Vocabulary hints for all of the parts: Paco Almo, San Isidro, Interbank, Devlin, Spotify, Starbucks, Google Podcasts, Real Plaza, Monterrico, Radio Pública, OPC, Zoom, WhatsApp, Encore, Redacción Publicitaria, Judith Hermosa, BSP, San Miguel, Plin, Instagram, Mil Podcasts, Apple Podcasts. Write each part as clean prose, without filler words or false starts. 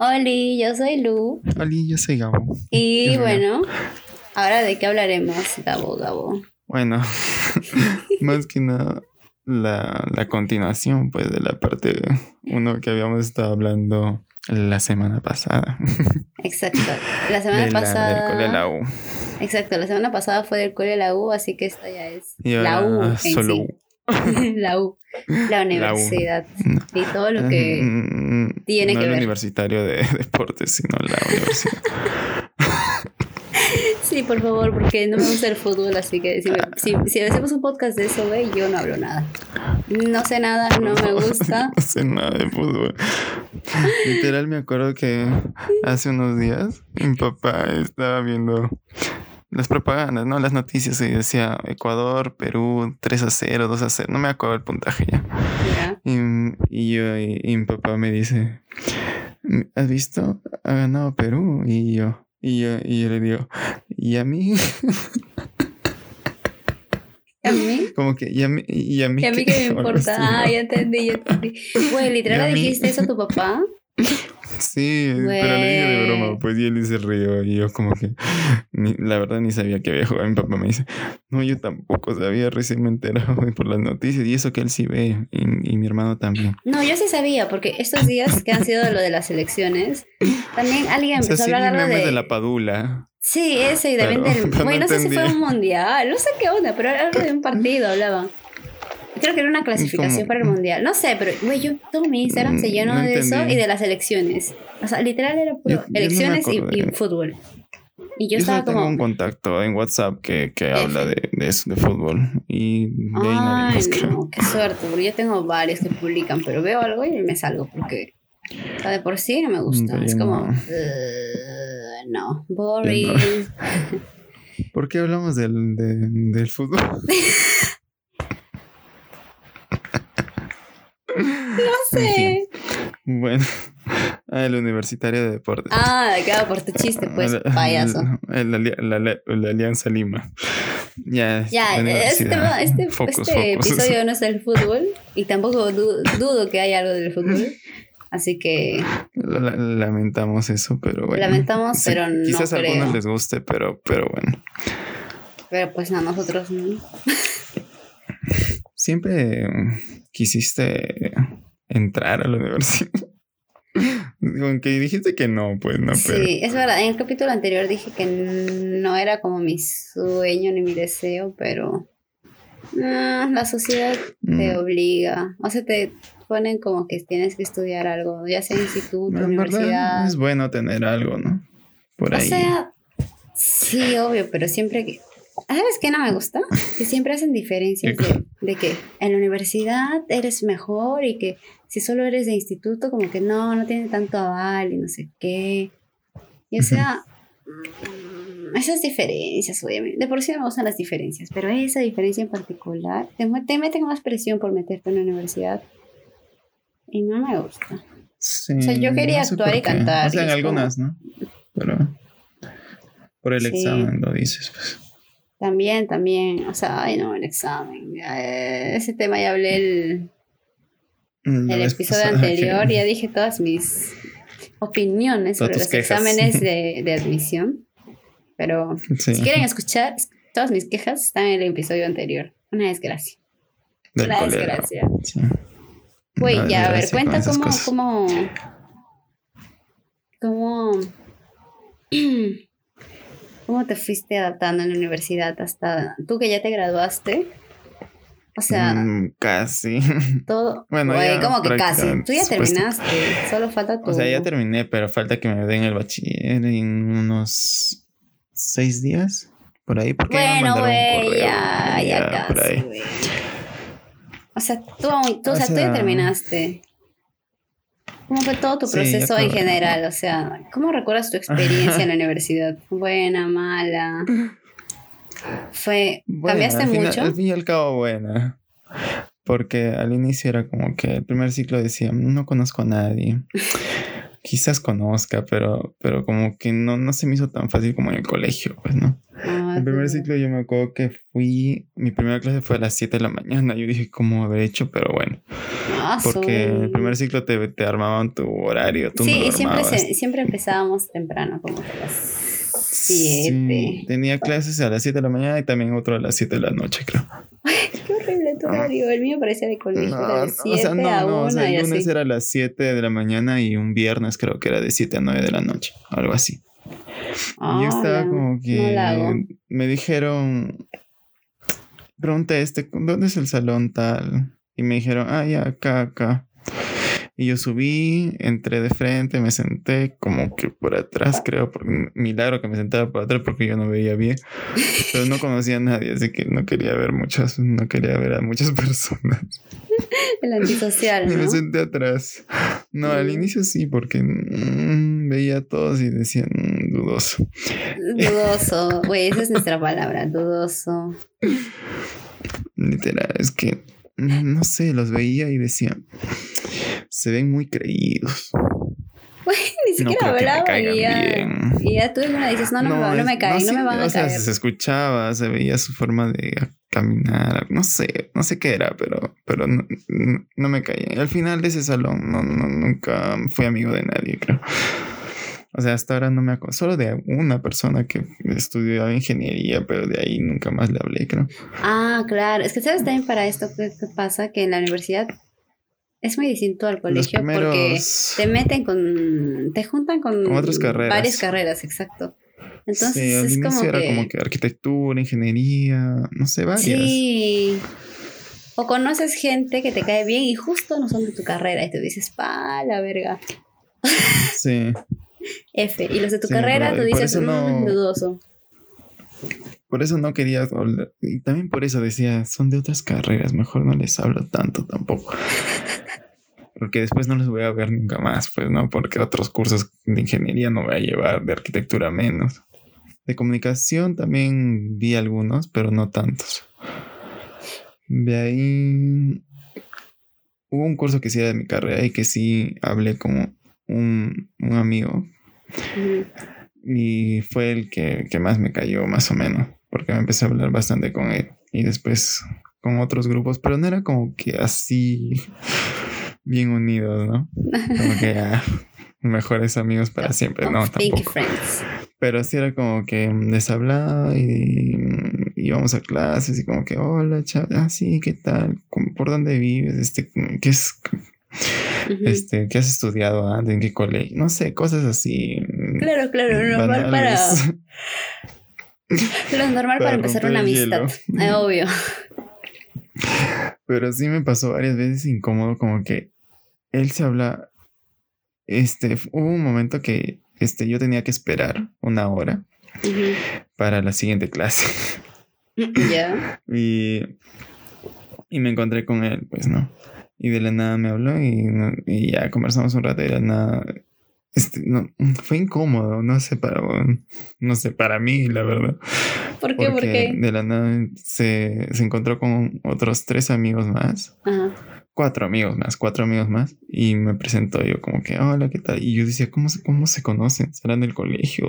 Oli, yo soy Lu. Oli, yo soy Gabo. Y bueno, ahora ¿de qué hablaremos, Gabo? Bueno, más que nada la continuación pues de la parte 1 que habíamos estado hablando la semana pasada. Exacto, la semana pasada. Del cole de la U. Exacto, la semana pasada fue del cole de la U, así que esta ya es la U en solo sí. La U, la universidad y todo lo que tiene que ver. No el universitario de deportes, sino la universidad. Sí, por favor, porque no me gusta el fútbol, así que si hacemos un podcast de eso, güey, yo no hablo nada. No sé nada, no me gusta. No sé nada de fútbol. Literal, me acuerdo que hace unos días mi papá estaba viendo las propagandas, ¿no? Las noticias, y decía Ecuador, Perú, 3-0, 2-0. No me acuerdo el puntaje ya. Y mi papá me dice, ¿has visto? Ha ganado Perú. Y yo le digo, ¿y a mí? ¿A mí? Como que, ¿y a mí? ¿Y a mí qué me importa? Ah, ya entendí. Güey, literal, ¿dijiste eso a tu papá? Sí, güey. Pero le dije de broma, pues, y él se rió, y yo como que, la verdad, ni sabía que había jugado. Mi papá me dice, no, yo tampoco sabía, recién me he enterado por las noticias, y eso que él sí ve, y mi hermano también. No, yo sí sabía, porque estos días que han sido lo de las elecciones, también alguien empezó a hablar algo de la Padula. Sí, eso, y también no sé si fue un mundial, no sé qué onda, pero algo de un partido hablaban. Creo que era una clasificación para el mundial. No sé, pero güey, yo todo mi Instagram se llenó de eso y de las elecciones. O sea, literal era puro elecciones y fútbol. Y yo estaba como... Yo tengo un contacto en WhatsApp que habla de eso, de fútbol. Y de ahí nadie más creo. No, qué suerte, porque yo tengo varios que publican, pero veo algo y me salgo porque... O sea, de por sí no me gusta. Bien, es como... No, boring. Bien, no. ¿Por qué hablamos del fútbol? No sé. Bueno, el universitario de deportes. Ah, claro, por tu chiste, pues, payaso. La Alianza Lima. Ya, este episodio no es del fútbol y tampoco dudo que haya algo del fútbol. Así que... Lamentamos eso, pero bueno. Pero quizás no a algunos les guste, pero bueno. Pero pues a nosotros no. Siempre... ¿Quisiste entrar a la universidad? Aunque dijiste que no, pues no. Sí, pero... es verdad. En el capítulo anterior dije que no era como mi sueño ni mi deseo, pero la sociedad te obliga. O sea, te ponen como que tienes que estudiar algo, ya sea instituto, universidad. Verdad, es bueno tener algo, ¿no? Por ahí. O sea, sí, obvio, pero siempre que... ¿Sabes qué no me gusta? Que siempre hacen diferencias de que en la universidad eres mejor y que si solo eres de instituto como que no tiene tanto aval y no sé qué. Y o sea, esas diferencias, obviamente. De por sí me gustan las diferencias, pero esa diferencia en particular te meten más presión por meterte en la universidad y no me gusta. Sí, o sea, yo quería actuar y cantar. O sea, en algunas, ¿no? Pero por el examen lo dices, pues. También, o sea, ay no, el examen, ese tema ya hablé el episodio anterior, ya dije todas mis opiniones sobre los exámenes de admisión, pero si quieren escuchar, todas mis quejas están en el episodio anterior, una desgracia. Güey, sí. Ya, a ver, cuenta ¿Cómo te fuiste adaptando en la universidad hasta... Tú que ya te graduaste. O sea... casi. Todo... Bueno, güey, como que casi. Tú ya terminaste. Solo falta tu... O sea, ya terminé, pero falta que me den el bachiller en unos 6 días. Por ahí. Porque bueno, güey, ya casi, güey. O sea, tú ya terminaste. ¿Cómo fue todo tu proceso en general? O sea, ¿cómo recuerdas tu experiencia en la universidad? ¿Buena, mala? ¿Cambiaste mucho? Al fin y al cabo, buena. Porque al inicio era como que el primer ciclo decía, no conozco a nadie. quizás conozca, pero como que no se me hizo tan fácil como en el colegio, pues, ¿no? Ah, el primer ciclo yo me acuerdo que fui, mi primera clase fue a las 7 de la mañana. Yo dije, ¿cómo habré hecho? Pero bueno, porque el primer ciclo te armaban tu horario, tú sí, no siempre empezábamos temprano, como que a las 7. Sí, tenía clases a las 7 de la mañana y también otro a las 7 de la noche, creo. Qué horrible tu horario. El mío parecía de colegio, era de 7 a 1. O sea, el lunes era a las 7 de la mañana y un viernes creo que era de 7 a 9 de la noche, algo así. Y yo estaba como que me dijeron, pregunta ¿dónde es el salón tal? Y me dijeron, ya, acá. Y yo subí, entré de frente, me senté como que por atrás, creo. Milagro que me sentaba por atrás porque yo no veía bien. Pero no conocía a nadie, así que no quería ver a muchas personas. El antisocial, ¿no? Y me senté atrás. No, al inicio sí, porque veía a todos y decían dudoso. Dudoso, güey, esa es nuestra palabra, dudoso. Literal, es que no sé, los veía y decían, se ven muy creídos. Güey, ni siquiera hablaba y ya tú mismo dices, no me caen, no me van a caer. O sea, se escuchaba, se veía su forma de caminar, no sé qué era, pero no me caía. Al final de ese salón nunca fui amigo de nadie, creo. O sea, hasta ahora no me acuerdo, solo de una persona que estudiaba ingeniería, pero de ahí nunca más le hablé, creo. Ah, claro, es que sabes también para esto que pasa, que en la universidad es muy distinto al colegio porque te juntan con otras carreras. Varias carreras, exacto. Entonces sí, al inicio como era como que arquitectura, ingeniería, no sé, varias. Sí. O conoces gente que te cae bien y justo no son de tu carrera y te dices, pa la verga. Sí. F. Y los de tu carrera tú dices, dudoso. Por eso no quería hablar. Y también por eso decía, son de otras carreras, mejor no les hablo tanto tampoco. Porque después no los voy a ver nunca más, pues, ¿no? Porque otros cursos de ingeniería no voy a llevar, de arquitectura menos. De comunicación también vi algunos, pero no tantos. De ahí hubo un curso que sí era de mi carrera y que sí hablé como un amigo. Y fue el que más me cayó, más o menos, porque me empecé a hablar bastante con él y después con otros grupos, pero no era como que así bien unidos, ¿no? Como que mejores amigos para siempre, no, tampoco. Pero sí era como que les hablaba y íbamos a clases y como que, hola, chaval, sí, ¿qué tal? ¿Por dónde vives? ¿Qué es? ¿Qué has estudiado antes? ¿En qué colegio? No sé, cosas así. Claro, normal para empezar una amistad, obvio. Pero sí me pasó varias veces incómodo, como que él se habla. Hubo un momento que yo tenía que esperar una hora para la siguiente clase. Ya. Y me encontré con él, pues, ¿no? Y de la nada me habló y ya conversamos un rato y de la nada. Fue incómodo, no sé para mí, la verdad. ¿Por qué? De la nada se encontró con otros 3 amigos más. Ajá. 4 amigos más y me presentó yo como que, hola, ¿qué tal? Y yo decía, ¿cómo se conocen? ¿Serán del colegio?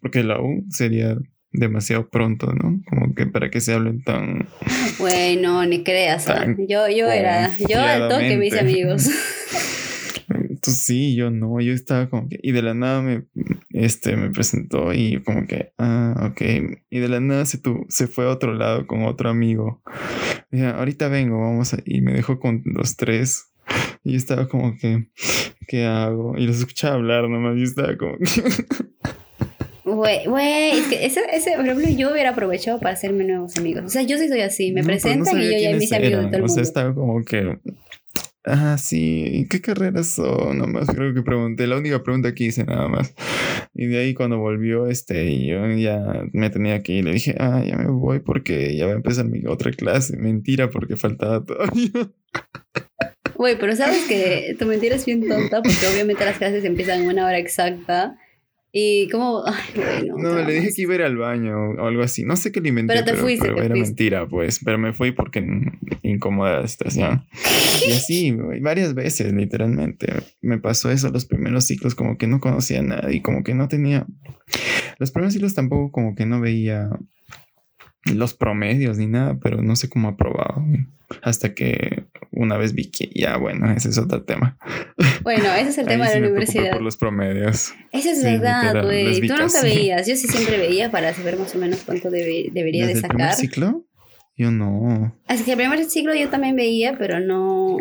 Porque la U sería demasiado pronto, ¿no? Como que para que se hablen tan... Bueno, ni creas. Yo al toque mis amigos. Tú sí, yo no. Yo estaba como que... Y de la nada me presentó y como que... Ah, ok. Y de la nada se fue a otro lado con otro amigo. Dije, ahorita vengo, vamos a... Y me dejó con los 3. Y yo estaba como que... ¿Qué hago? Y los escuchaba hablar nomás. Yo estaba como que... Güey, es que ese, por ejemplo, yo hubiera aprovechado para hacerme nuevos amigos. O sea, yo sí soy así, me presentan no y yo ya me hice amigo de todo el mundo. O sea, estaba como que, sí, ¿qué carreras son? Nomás creo que pregunté, la única pregunta que hice nada más. Y de ahí cuando volvió, yo ya me tenía que ir, le dije, ya me voy porque ya va a empezar mi otra clase. Mentira, porque faltaba todavía. Güey, pero sabes que tu mentira es bien tonta porque obviamente las clases empiezan a una hora exacta. Y como, ay, bueno. No, le dije que iba a ir al baño o algo así. No sé qué le inventé. Pero te fuiste, pero era mentira, pues. Pero me fui porque incómoda la situación. Y así, varias veces, literalmente. Me pasó eso los primeros ciclos, como que no conocía a nadie, como que no tenía. Los primeros ciclos tampoco, como que no veía los promedios ni nada, pero no sé cómo aprobaba. Hasta que una vez vi que ya, bueno, ese es otro tema. Bueno, ese es el tema de la universidad. Por los promedios. Eso es verdad, güey. Tú nunca veías. Yo sí siempre veía para saber más o menos cuánto debería de sacar. ¿El primer ciclo? Yo no. Así que el primer ciclo yo también veía, pero no.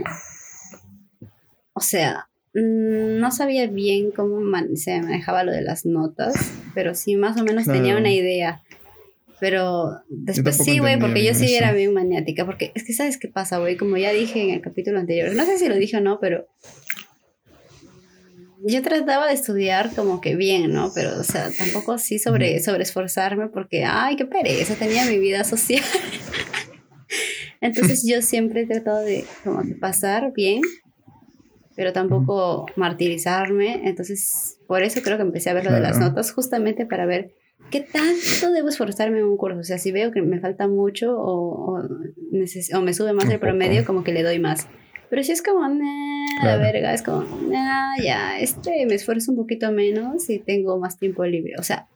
O sea, no sabía bien cómo se manejaba lo de las notas, pero sí más o menos tenía una idea. Pero después sí, güey, porque yo sí era bien maniática. Porque es que ¿sabes qué pasa, güey? Como ya dije en el capítulo anterior, no sé si lo dije o no, pero yo trataba de estudiar como que bien, ¿no? Pero, o sea, tampoco sí sobre esforzarme porque, ay, qué pereza, tenía mi vida social. Entonces yo siempre he tratado de como que pasar bien, pero tampoco martirizarme. Entonces, por eso creo que empecé a ver lo de las notas, justamente para ver ¿qué tanto debo esforzarme en un curso? O sea, si veo que me falta mucho o me sube más el promedio, como que le doy más. Pero si es como, la verga, es como, ya, me esfuerzo un poquito menos y tengo más tiempo libre. O sea,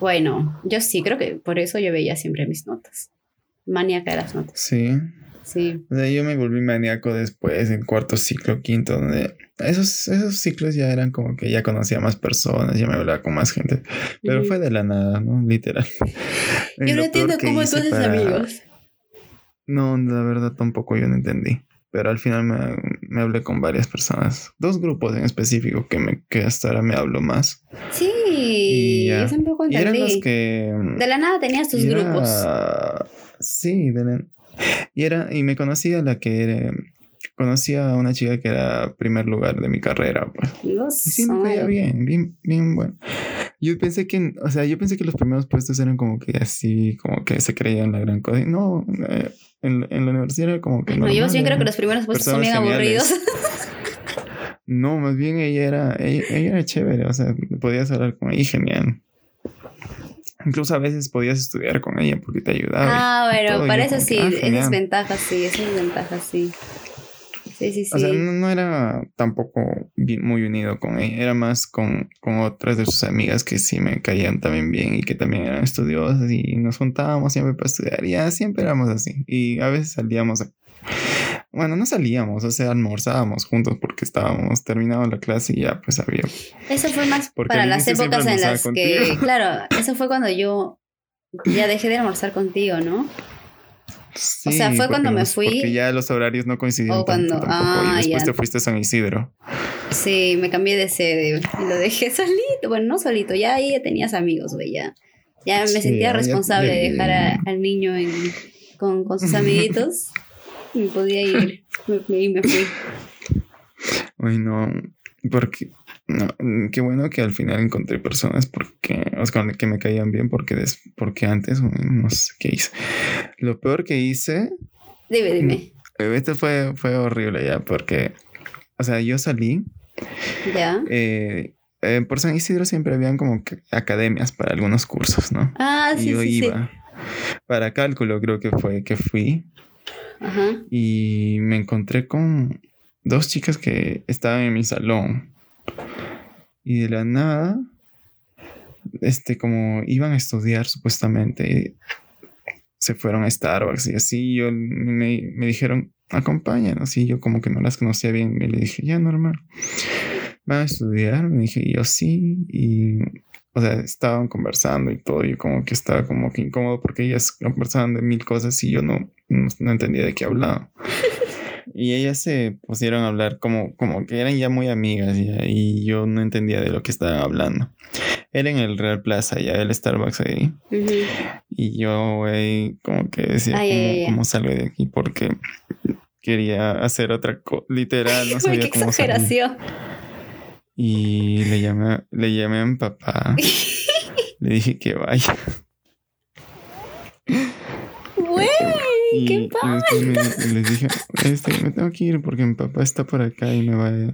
bueno, yo sí creo que por eso yo veía siempre mis notas. Maníaca de las notas. Sí. O sea, yo me volví maníaco después, en cuarto ciclo, quinto, donde esos ciclos ya eran como que ya conocía más personas, ya me hablaba con más gente. Pero fue de la nada, ¿no? Literal. Yo no entiendo cómo tú haces amigos. No, la verdad tampoco yo no entendí. Pero al final me hablé con varias personas. Dos grupos en específico que hasta ahora me hablo más. Sí, y yo tampoco entendí. Y eran los que... De la nada tenías tus grupos. Sí, de la... Y me conocía conocía a una chica que era primer lugar de mi carrera, pues. Y sí me caía bien bueno. Yo pensé que los primeros puestos eran como que así, como que se creían la gran cosa. No, en la universidad era como que no. No, yo creo que los primeros puestos son bien aburridos. No, más bien ella era chévere, o sea, podías hablar con ella, genial. Incluso a veces podías estudiar con ella porque te ayudaba. Ah, bueno, para eso sí, esas ventajas sí. Sí. O sea, no era tampoco muy unido con ella, era más con otras de sus amigas que sí me caían también bien y que también eran estudiosas y nos juntábamos siempre para estudiar y ya siempre éramos así. Y a veces salíamos... Bueno, no salíamos, o sea, almorzábamos juntos porque estábamos terminando la clase y ya pues había... Eso fue más para las épocas en las que... Claro, eso fue cuando yo ya dejé de almorzar contigo, ¿no? Sí, o sea, fue cuando me fui... Porque ya los horarios no coincidían tanto, tampoco, y después te fuiste a San Isidro. Sí, me cambié de sede y lo dejé solito. Bueno, no solito, ya ahí tenías amigos, güey, ya me sentía responsable de dejar al niño con sus amiguitos. Me podía ir y me fui. Ay, no, porque no, qué bueno que al final encontré personas que me caían bien porque antes no sé qué hice. Lo peor que hice... Dime. Esto fue horrible ya porque, o sea, yo salí. Ya. Por San Isidro siempre habían como que academias para algunos cursos, ¿no? Ah, sí, y yo iba para cálculo, creo que fue que fui. Ajá. Y me encontré con dos chicas que estaban en mi salón y de la nada como iban a estudiar supuestamente se fueron a Starbucks y así yo me dijeron acompáñanos y yo como que no las conocía bien y le dije ya normal van a estudiar, me dije y yo sí y o sea, estaban conversando y todo, yo como que estaba como que incómodo porque ellas conversaban de mil cosas y yo no entendía de qué hablaban. Y ellas se pusieron a hablar como que eran ya muy amigas y yo no entendía de lo que estaban hablando. Era en el Real Plaza, ya el Starbucks ahí. Uh-huh. Y yo, güey, como que decía, ¿cómo salgo de aquí? Porque quería hacer otra cosa, literal, no sabía cómo salir. ¡Qué exageración! Y le llamé a mi papá. Le dije que vaya. ¡Güey! y, qué padre. Y les dije, me tengo que ir porque mi papá está por acá y me va a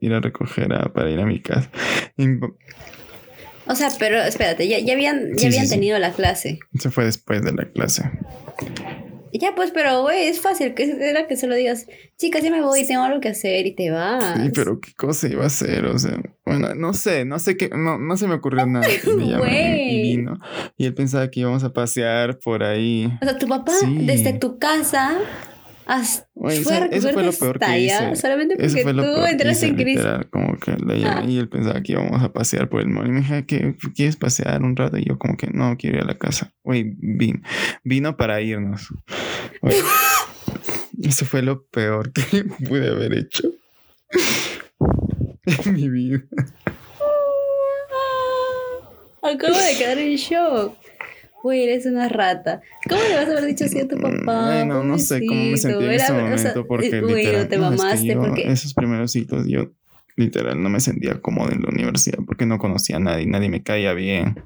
ir a recoger para ir a mi casa. Y o sea, pero espérate, ya habían tenido la clase. Eso fue después de la clase. Ya, pues, pero, güey, es fácil. Era que solo digas, chicas, ya me voy, tengo algo que hacer, y te vas. Sí, pero ¿qué cosa iba a hacer? O sea, bueno, no sé qué, no se me ocurrió nada. Güey. Y vino. Y él pensaba que íbamos a pasear por ahí. O sea, tu papá, sí, desde tu casa hasta... Wey, eso fue lo peor que hice. Solamente porque tú entraste en crisis. Como que lo llevé y él pensaba que íbamos a pasear por el mall. Y me dije, ¿qué? ¿Quieres pasear un rato? Y yo como que no, quiero ir a la casa. Güey, vino para irnos. Wey, eso fue lo peor que pude haber hecho en mi vida. Acabo de quedar en shock. Güey, eres una rata. ¿Cómo le vas a haber dicho así a tu papá? No, no sé cómo me sentí en ese momento, o sea, porque güey, literal, te mamaste, porque esos primeros hitos yo literal no me sentía cómodo en la universidad porque no conocía a nadie, nadie me caía bien.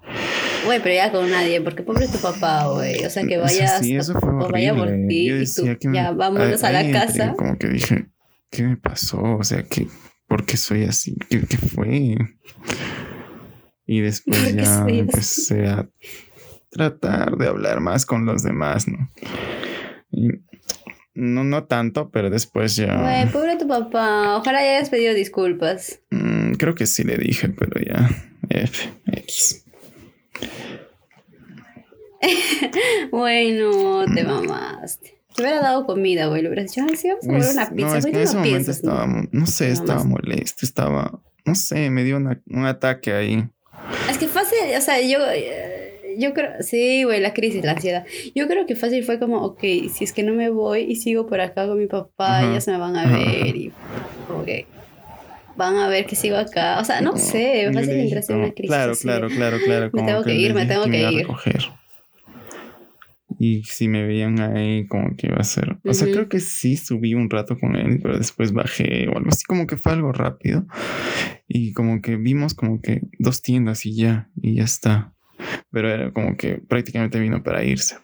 Güey, pero ya con nadie, porque pobre tu papá, güey. O sea, que vaya, sí, vaya por ti y tú ya vámonos a la casa. Entré, como que dije, ¿qué me pasó? O sea, ¿por qué soy así? ¿Qué fue? Y después ya empecé a tratar de hablar más con los demás, ¿no? No tanto, pero después ya... Güey, pobre tu papá. Ojalá ya hayas pedido disculpas. Creo que sí le dije, pero ya... X. Bueno, te mamaste. Te hubiera dado comida, güey. Lo hubieras dicho, ay, sí, vamos a comer una pizza. No, es que en ese momento estaba... No sé, estaba molesto. Estaba... No sé, me dio un ataque ahí. Es que fácil, o sea, yo creo, sí, güey, la crisis, la ansiedad. Yo creo que fácil fue como, ok, si es que no me voy y sigo por acá con mi papá, ya se me van a ver y como que van a ver que sigo acá. O sea, no sé, fácil entras en una crisis. Claro. Me tengo que ir, me tengo que ir. Y si me veían ahí, como que iba a ser... O sea, creo que sí subí un rato con él, pero después bajé o algo así, como que fue algo rápido. Y como que vimos como que 2 tiendas y ya está. Pero era como que prácticamente vino para irse.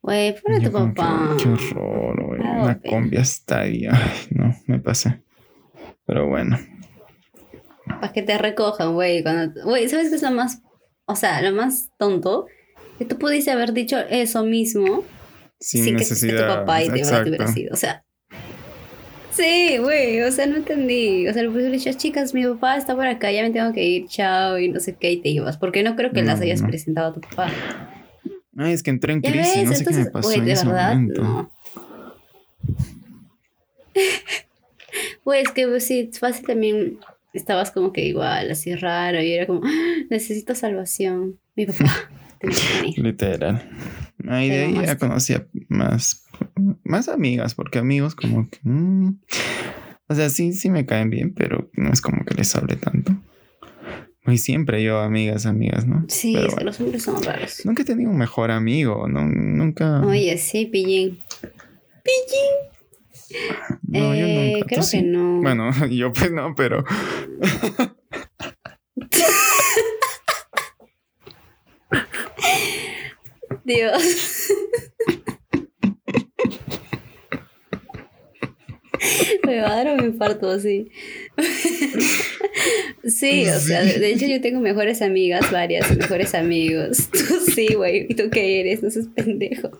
Güey, pobre tu papá. Qué horror, güey. Una combi hasta ahí. Ay, no, me pasé. Pero bueno. Para que te recojan, güey. Güey, ¿sabes qué es lo más... O sea, lo más tonto? Que tú pudiste haber dicho eso mismo sin necesidad. Que tu papá y te hubiera sido. O sea... Sí, güey, o sea, no entendí. O sea, le puse dicho, chicas, mi papá está por acá, ya me tengo que ir, chao, y no sé qué, y te ibas. Porque no creo que las hayas presentado a tu papá. Ay, es que entré en crisis, no sé qué me pasó, güey, de verdad, no. Güey, es que pues, sí, fácil también estabas como que igual, así raro, y era como, necesito salvación. Mi papá, tenía que venir. Literal. Ahí de ahí ya conocía más amigas, porque amigos como que... o sea, sí me caen bien, pero no es como que les hable tanto. Y siempre yo, amigas, ¿no? Sí, pero bueno, los hombres son raros. Nunca he tenido un mejor amigo, ¿no? Nunca... Oye, sí, pillín. No, yo nunca. Creo que no. Bueno, yo pues no, pero... Dios... Me va a dar un infarto así. Sí, o sea, de hecho yo tengo mejores amigas, varias mejores amigos. Tú sí, güey. ¿Y tú qué eres? No seas pendejo.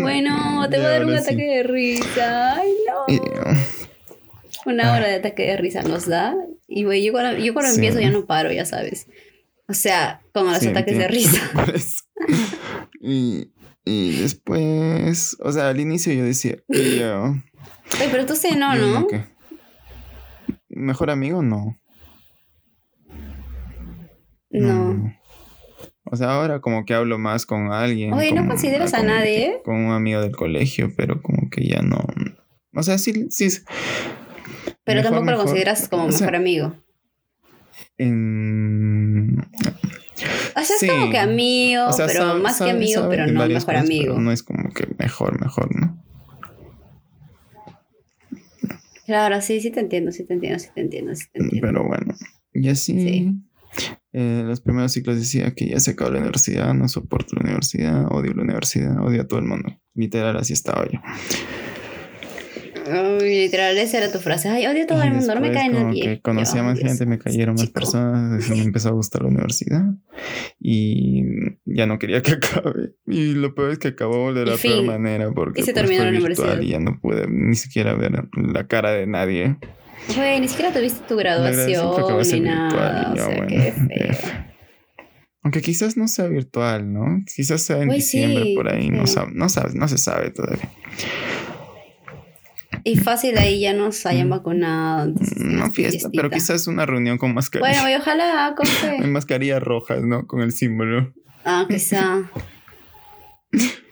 Bueno, te voy a dar un ataque de risa. Ay, no. Una hora de ataque de risa nos da. Y, güey, yo cuando empiezo ya no paro, ya sabes. O sea, como los ataques de risa. Y después, o sea, al inicio yo decía, Oye, pero tú sí, ¿no? Okay. ¿Mejor amigo? No. O sea, ahora como que hablo más con alguien. Oye, ¿no consideras a nadie? Con un amigo del colegio, pero como que ya no. O sea, sí. Pero mejor, tampoco lo consideras como mejor amigo. O sea, es como que amigo, o sea, pero más que amigo, pero no mejor cosas, amigo. No es como que mejor, ¿no? Claro, sí te entiendo. Pero bueno, y así. Sí. Los primeros ciclos decía que ya se acabó la universidad, no soporto la universidad, odio a todo el mundo. Literal, así estaba yo. Oh, literal, esa era tu frase. Ay, odio a todo el mundo, no me cae nadie. Conocí a más gente, me cayeron más personas, me empezó a gustar la universidad y ya no quería que acabe. Y lo peor es que acabó de la peor manera porque se terminó la universidad y ya no pude ni siquiera ver la cara de nadie. Güey, ni siquiera tuviste tu graduación ni nada, virtual, o sea, bueno, qué feo. Aunque quizás no sea virtual, ¿no? Quizás sea en diciembre, sí, por ahí, no se sabe todavía. Y fácil ahí ya nos hayan vacunado. No fiesta, pero quizás una reunión con mascarilla. Bueno, y ojalá, con fe. En mascarillas rojas, ¿no? Con el símbolo. Ah, quizá.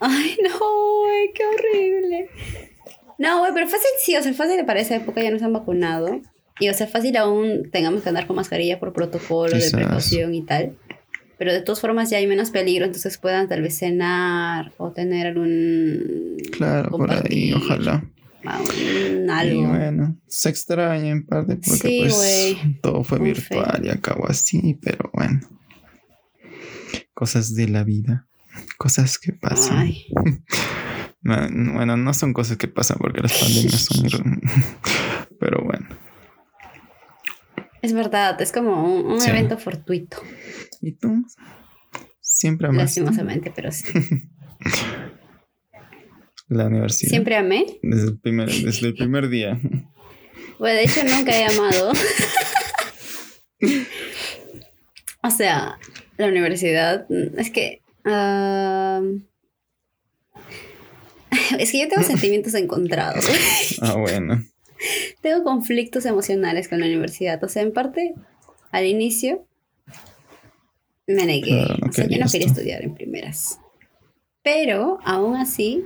Ay, no, güey, qué horrible. No, güey, pero fácil sí, o sea, fácil para esa época ya nos han vacunado. Y, o sea, fácil aún tengamos que andar con mascarilla por protocolo de precaución y tal. Pero de todas formas ya hay menos peligro, entonces puedan tal vez cenar o tener algún... Claro, por ahí, ojalá. Algo. Y bueno, se extraña en parte porque sí, pues todo fue virtual y acabó así, pero bueno. Cosas de la vida, cosas que pasan. Ay. Bueno, no son cosas que pasan porque las pandemias son... Pero bueno. Es verdad, es como un evento fortuito. ¿Y tú? Siempre amaste. Lastimosamente, pero sí. La universidad. ¿Siempre amé? Desde el primer día. Bueno, de hecho nunca he amado. O sea, la universidad... Es que yo tengo sentimientos encontrados. Ah, bueno. Tengo conflictos emocionales con la universidad. O sea, en parte, al inicio, me negué. Claro, o sea, yo no quería estudiar en primeras. Pero, aún así,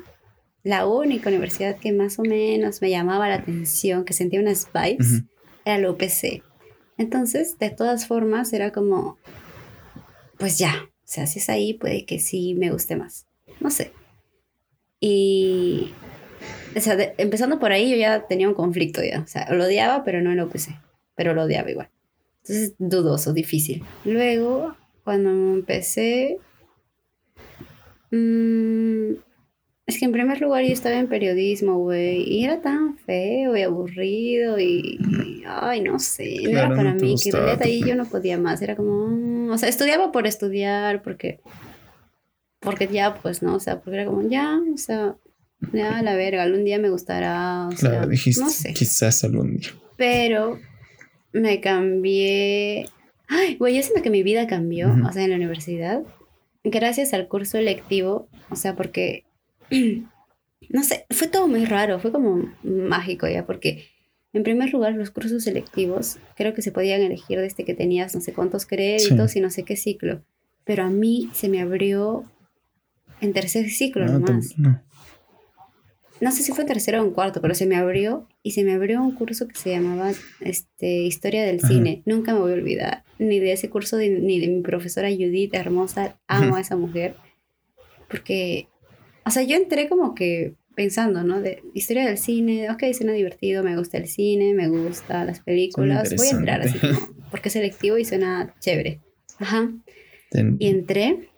la única universidad que más o menos me llamaba la atención, que sentía unas vibes, era la OPC. Entonces, de todas formas, era como, pues ya. O sea, si es ahí, puede que sí me guste más. No sé. Y, o sea, empezando por ahí, yo ya tenía un conflicto ya. O sea, lo odiaba, pero no lo puse. Pero lo odiaba igual. Entonces, dudoso, difícil. Luego, cuando empecé... es que en primer lugar yo estaba en periodismo, güey. Y era tan feo y aburrido y ay, no sé. No era para mí. Que en realidad ahí yo no podía más. Era como... o sea, estudiaba por estudiar, porque ya, pues, ¿no? O sea, porque era como, ya, la verga, algún día me gustará, o claro, sea, dijiste, no sé. Quizás algún día. Pero me cambié. Ay, güey, yo siento que mi vida cambió, o sea, en la universidad, gracias al curso electivo, o sea, porque, no sé, fue todo muy raro, fue como mágico ya, porque en primer lugar los cursos electivos creo que se podían elegir desde que tenías no sé cuántos créditos y no sé qué ciclo, pero a mí se me abrió... En tercer ciclo nomás. No sé si fue tercero o en cuarto, pero se me abrió. Y se me abrió un curso que se llamaba Historia del Cine. Nunca me voy a olvidar ni de ese curso, ni de mi profesora Judith Hermosa. Amo a esa mujer. Porque, o sea, yo entré como que pensando, ¿no? De Historia del Cine, ok, suena divertido, me gusta el cine, me gustan las películas. Voy a entrar así como, porque es selectivo y suena chévere. Ajá. Y entré.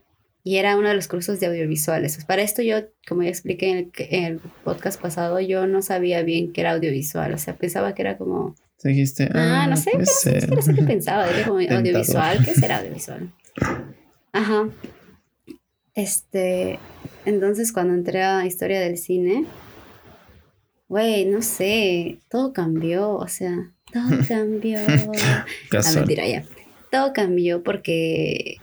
Y era uno de los cursos de audiovisuales. Pues para esto yo, como ya expliqué en el podcast pasado, yo no sabía bien qué era audiovisual. O sea, pensaba que era como... Te dijiste, no sé, pero sí que pensaba. Era como audiovisual. ¿Qué será audiovisual? Ajá. Entonces, cuando entré a Historia del Cine, güey, no sé, todo cambió. O sea, todo cambió. Mentira, ya. Todo cambió porque...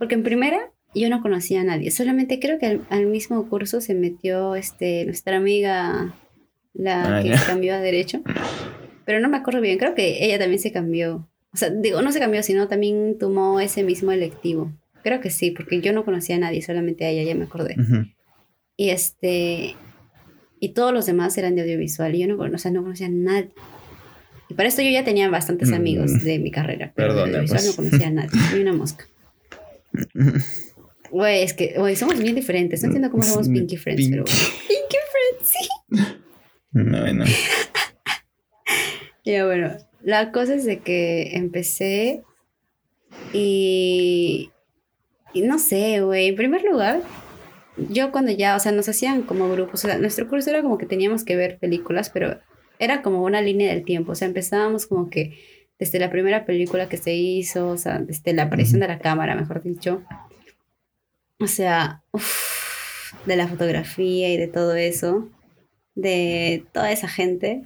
Porque en primera yo no conocía a nadie. Solamente creo que al mismo curso se metió nuestra amiga, la que se cambió a Derecho. Pero no me acuerdo bien. Creo que ella también se cambió. O sea, digo, no se cambió, sino también tomó ese mismo electivo. Creo que sí, porque yo no conocía a nadie, solamente a ella, ya me acordé. Y y todos los demás eran de audiovisual. Y yo no conocía a nadie. Y para esto yo ya tenía bastantes amigos de mi carrera. Pero de audiovisual pues. No conocía a nadie. Ni una mosca. Güey, es que somos bien diferentes. No entiendo cómo somos Pinky Friends, pero Pinky Friends, sí. No. Ya bueno, la cosa es de que empecé Y no sé, güey, en primer lugar, yo cuando ya, o sea, nos hacían como grupos, o sea, nuestro curso era como que teníamos que ver películas, pero era como una línea del tiempo, o sea, empezábamos como que desde la primera película que se hizo, o sea, desde la aparición de la cámara, mejor dicho, o sea, de la fotografía y de todo eso, de toda esa gente,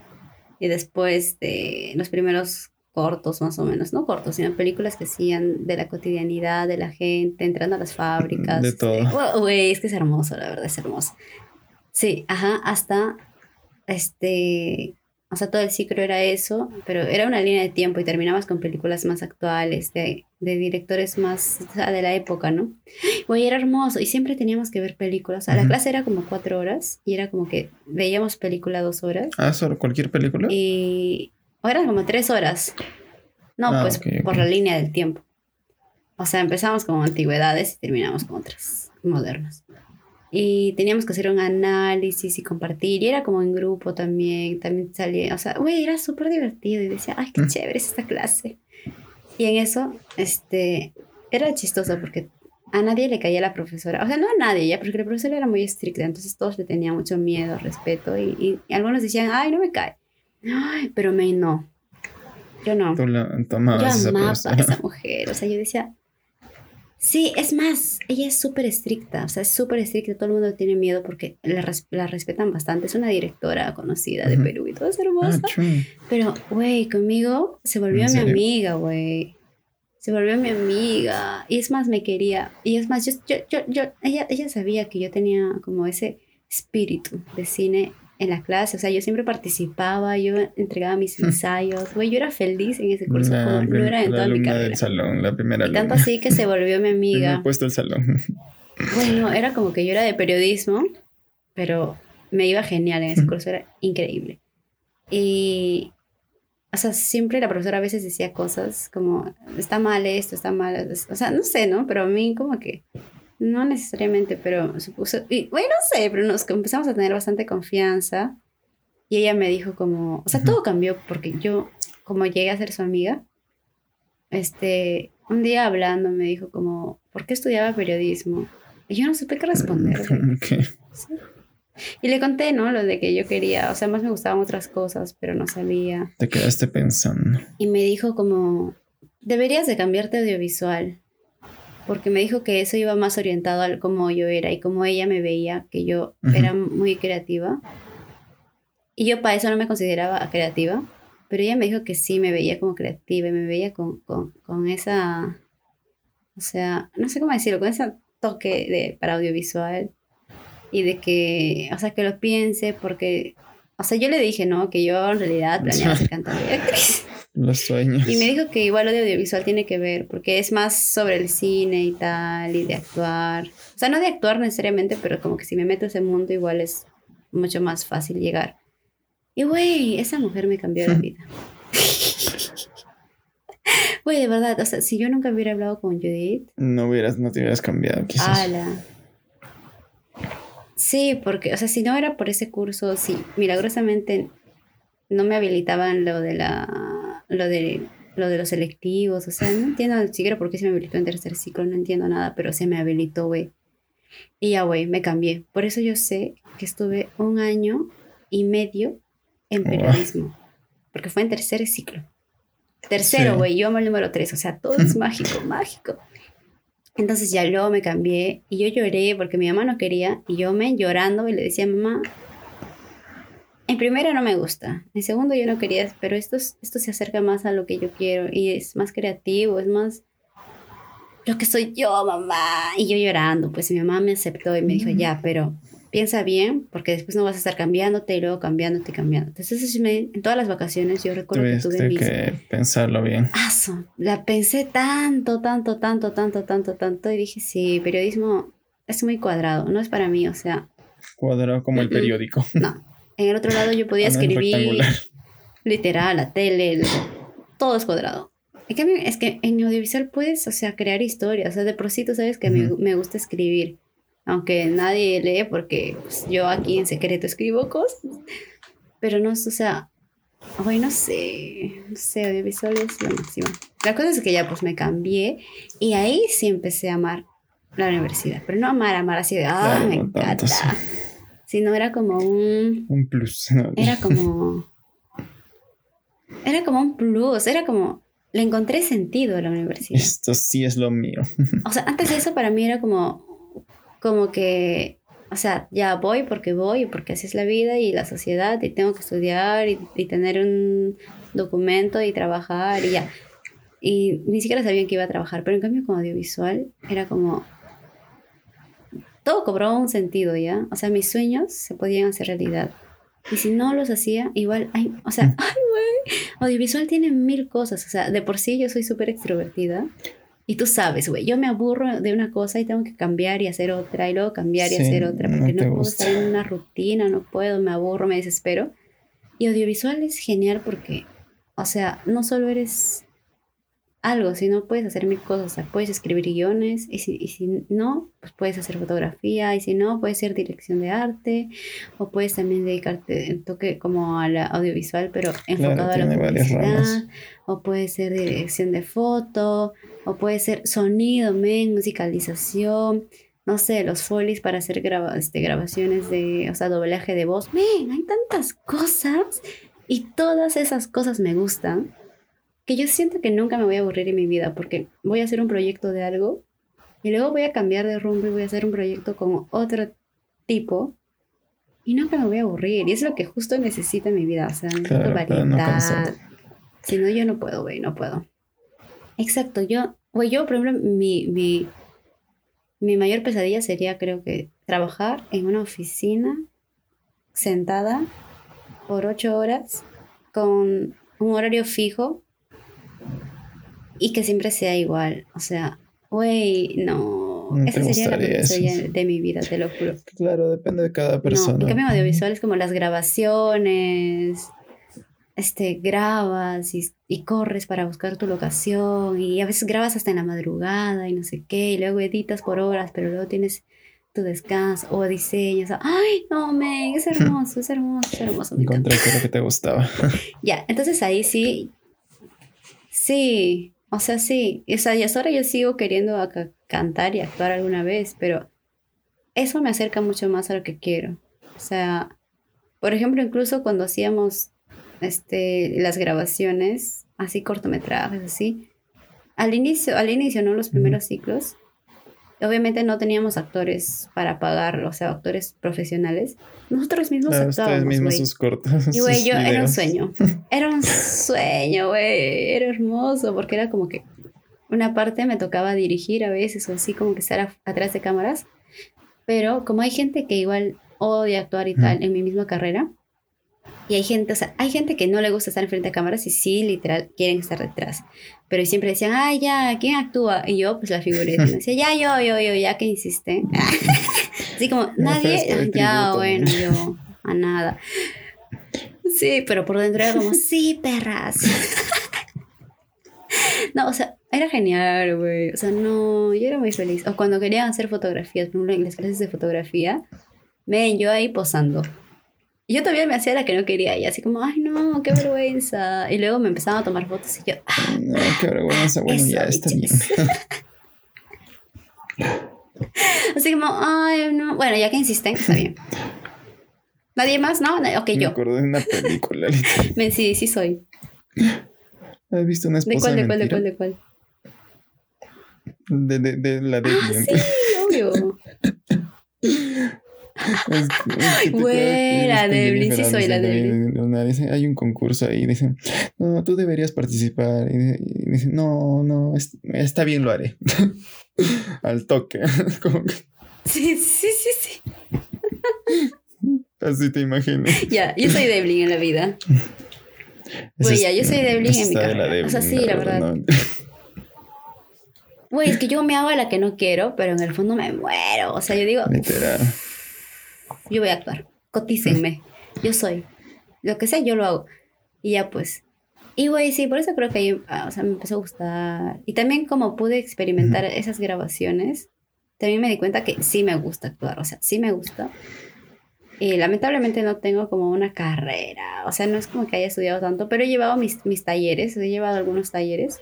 y después de los primeros cortos más o menos, no cortos, sino películas que hacían de la cotidianidad, de la gente, entrando a las fábricas. De todo. Güey, es que es hermoso, la verdad, es hermoso. Sí, ajá, hasta, o sea, todo el ciclo era eso, pero era una línea de tiempo y terminabas con películas más actuales, de directores más, o sea, de la época, ¿no? Güey, era hermoso y siempre teníamos que ver películas. O sea, la clase era como 4 horas y era como que veíamos película 2 horas. Ah, ¿sobre cualquier película? Y... o eran como 3 horas. No, pues okay. Por la línea del tiempo. O sea, empezamos con antigüedades y terminamos con otras modernas. Y teníamos que hacer un análisis y compartir. Y era como en grupo también. También salía. O sea, güey, era súper divertido. Y decía, ay, qué chévere es esta clase. Y en eso, era chistoso porque a nadie le caía la profesora. O sea, no a nadie ya, porque la profesora era muy estricta. Entonces todos le tenían mucho miedo, respeto. Y algunos decían, ay, no me cae. Ay, pero May no. Yo no. Yo amaba a esa mujer. O sea, yo decía... sí, es más, ella es súper estricta. O sea, es súper estricta. Todo el mundo tiene miedo porque la respetan bastante. Es una directora conocida de Perú y todo es hermosa. Pero, güey, conmigo se volvió mi amiga, güey. Se volvió mi amiga. Y es más, me quería. Y es más, ella sabía que yo tenía como ese espíritu de cine... en la clase, o sea, yo siempre participaba, yo entregaba mis ensayos, güey, yo era feliz en ese curso, no era en toda mi carrera. Del salón, la primera alumna. Tanto así que se volvió mi amiga. Me he puesto el salón. Bueno, era como que yo era de periodismo, pero me iba genial en ese curso, era increíble. Y, o sea, siempre la profesora a veces decía cosas como, está mal esto, está mal, o sea, no sé, ¿no? Pero a mí como que... no necesariamente, pero supuso... y, bueno, no sé, pero nos empezamos a tener bastante confianza. Y ella me dijo como... o sea, todo cambió porque yo, como llegué a ser su amiga, un día hablando me dijo como... ¿por qué estudiaba periodismo? Y yo no supe qué responder. Okay. ¿Sí? Y le conté, ¿no? Lo de que yo quería... o sea, más me gustaban otras cosas, pero no sabía. Te quedaste pensando. Y me dijo como... deberías de cambiarte a audiovisual. Porque me dijo que eso iba más orientado al cómo yo era y cómo ella me veía, que yo era muy creativa. Y yo para eso no me consideraba creativa, pero ella me dijo que sí me veía como creativa y me veía con esa, o sea, no sé cómo decirlo, con ese toque para audiovisual y de que, o sea, que lo piense porque, o sea, yo le dije, no, que yo en realidad planeaba ser cantante y actriz. Los sueños. Y me dijo que igual lo de audiovisual tiene que ver, porque es más sobre el cine y tal, y de actuar. O sea, no de actuar necesariamente, pero como que si me meto a ese mundo igual es mucho más fácil llegar. Y güey, esa mujer me cambió la vida. Güey, de verdad, o sea, si yo nunca hubiera hablado con Judith... no te hubieras cambiado, quizás. ¡Hala! Sí, porque, o sea, si no era por ese curso, sí, milagrosamente no me habilitaban lo de los selectivos, o sea, no entiendo siquiera por qué se me habilitó en tercer ciclo, no entiendo nada, pero se me habilitó, güey. Y ya, güey, me cambié. Por eso yo sé que estuve 1.5 años en periodismo, porque fue en tercer ciclo. Tercero, güey, sí. Yo amo el número 3, o sea, todo es mágico, mágico. Entonces ya luego me cambié y yo lloré porque mi mamá no quería y yo me llorando y le decía, mamá, en primero no me gusta, en segundo yo no quería, pero esto se acerca más a lo que yo quiero y es más creativo, es más lo que soy yo, mamá. Y yo llorando, pues mi mamá me aceptó y me dijo, ya, pero piensa bien, porque después no vas a estar cambiándote y luego cambiándote. Entonces en todas las vacaciones yo recuerdo que tuve que pensarlo bien. Aso, la pensé tanto y dije, sí, periodismo es muy cuadrado, no es para mí, o sea. Cuadrado como el periódico. No. En el otro lado yo podía escribir literal, la tele, todo es cuadrado. En cambio, es que en audiovisual puedes, o sea, crear historias. O sea, de por sí tú sabes que me gusta escribir. Aunque nadie lee porque pues, yo aquí en secreto escribo cosas. Pero no, o sea, hoy no sé. No sé, audiovisual es lo máximo. La cosa es que ya pues me cambié y ahí sí empecé a amar la universidad. Pero no amar así de, ah, claro, me encanta. Sí. Sino era como un... un plus. Era como... era como un plus, era como... le encontré sentido a la universidad. Esto sí es lo mío. O sea, antes de eso para mí era como que... o sea, ya voy porque así es la vida y la sociedad y tengo que estudiar y tener un documento y trabajar y ya. Y ni siquiera sabían que iba a trabajar, pero en cambio como audiovisual era como... todo cobró un sentido, ¿ya? O sea, mis sueños se podían hacer realidad. Y si no los hacía, igual... ay, o sea, ay, güey, audiovisual tiene mil cosas. O sea, de por sí yo soy súper extrovertida. Y tú sabes, güey, yo me aburro de una cosa y tengo que cambiar y hacer otra, y luego cambiar y hacer otra, porque no puedo estar en una rutina, no puedo, me aburro, me desespero. Y audiovisual es genial porque, o sea, no solo eres algo, sino puedes hacer mil cosas. O sea, puedes escribir guiones, y si no, pues puedes hacer fotografía, y si no, puedes hacer dirección de arte, o puedes también dedicarte el toque como a la audiovisual, pero enfocado a la publicidad, o puedes ser dirección de foto, o puede ser sonido, musicalización, no sé, los folies para hacer grabaciones de, o sea, doblaje de voz. Hay tantas cosas y todas esas cosas me gustan que yo siento que nunca me voy a aburrir en mi vida porque voy a hacer un proyecto de algo y luego voy a cambiar de rumbo y voy a hacer un proyecto con otro tipo y nunca me voy a aburrir. Y es lo que justo necesito en mi vida, o sea, necesito variedad. Si no, yo no puedo, güey, no puedo. Exacto, yo por ejemplo, mi mayor pesadilla sería, creo que, trabajar en una oficina sentada por 8 horas con un horario fijo y que siempre sea igual. O sea, güey, no esa sería la pesadilla de mi vida, te lo juro. Claro, depende de cada persona. No, en cambio, audiovisual es como las grabaciones... grabas y corres para buscar tu locación y a veces grabas hasta en la madrugada y no sé qué y luego editas por horas pero luego tienes tu descanso o diseñas. ¡Ay, no, men! Es hermoso, es hermoso, es hermoso. Encontré lo que te gustaba. Ya, entonces ahí sí, o sea, sí. O sea, y hasta ahora yo sigo queriendo cantar y actuar alguna vez, pero eso me acerca mucho más a lo que quiero. O sea, por ejemplo, incluso cuando hacíamos las grabaciones, así cortometrajes, así. Al inicio, ¿no? Los primeros ciclos. Obviamente no teníamos actores para pagar, o sea, actores profesionales. Nosotros mismos actuábamos, ustedes mismos sus cortos. Y, güey, yo videos. Era un sueño, güey. Era hermoso, porque era como que una parte me tocaba dirigir a veces, o así como que estar atrás de cámaras. Pero como hay gente que igual odia actuar y tal, en mi misma carrera... y hay gente, o sea, hay gente que no le gusta estar enfrente a cámaras y sí, literal, quieren estar detrás. Pero siempre decían, ay, ya, ¿quién actúa? Y yo, pues la figurita. Me decía, ya, yo, ya que insisten. Así como, nadie, ya, bueno, yo, a nada. Sí, pero por dentro era como, sí, perras. No, o sea, era genial, güey. O sea, no, yo era muy feliz. O cuando querían hacer fotografías, por ejemplo, en las clases de fotografía, ven, yo ahí posando. Yo todavía me hacía la que no quería y así como, ay no, qué vergüenza. Y luego me empezaban a tomar fotos y yo, no, qué vergüenza, bueno, ya está bien. Así como, ay no, bueno, ya que insisten, está bien. ¿Nadie más? No, ok, yo. Me acuerdo de una película. Sí soy. ¿Has visto una esposa de mentira? ¿De cuál? De la de bien. Sí, obvio. Güey, la Devlin, sí soy la Devlin. Hay un concurso ahí, dicen, no, tú deberías participar. Y dicen, no, está bien, lo haré. Al toque. Sí. Así te imagino. Ya, yo soy Devlin en la vida. Güey, ya, yo soy Devlin en mi carrera. O sea, sí, la verdad. Güey, es que yo me hago a la que no quiero, pero en el fondo me muero. O sea, yo digo, literal. Yo voy a actuar, cotícenme, yo soy, lo que sea yo lo hago, y ya pues, y güey, sí, por eso creo que ahí, o sea, me empezó a gustar, y también como pude experimentar esas grabaciones, también me di cuenta que sí me gusta actuar, o sea, sí me gusta, y lamentablemente no tengo como una carrera, o sea, no es como que haya estudiado tanto, pero he llevado mis talleres, he llevado algunos talleres,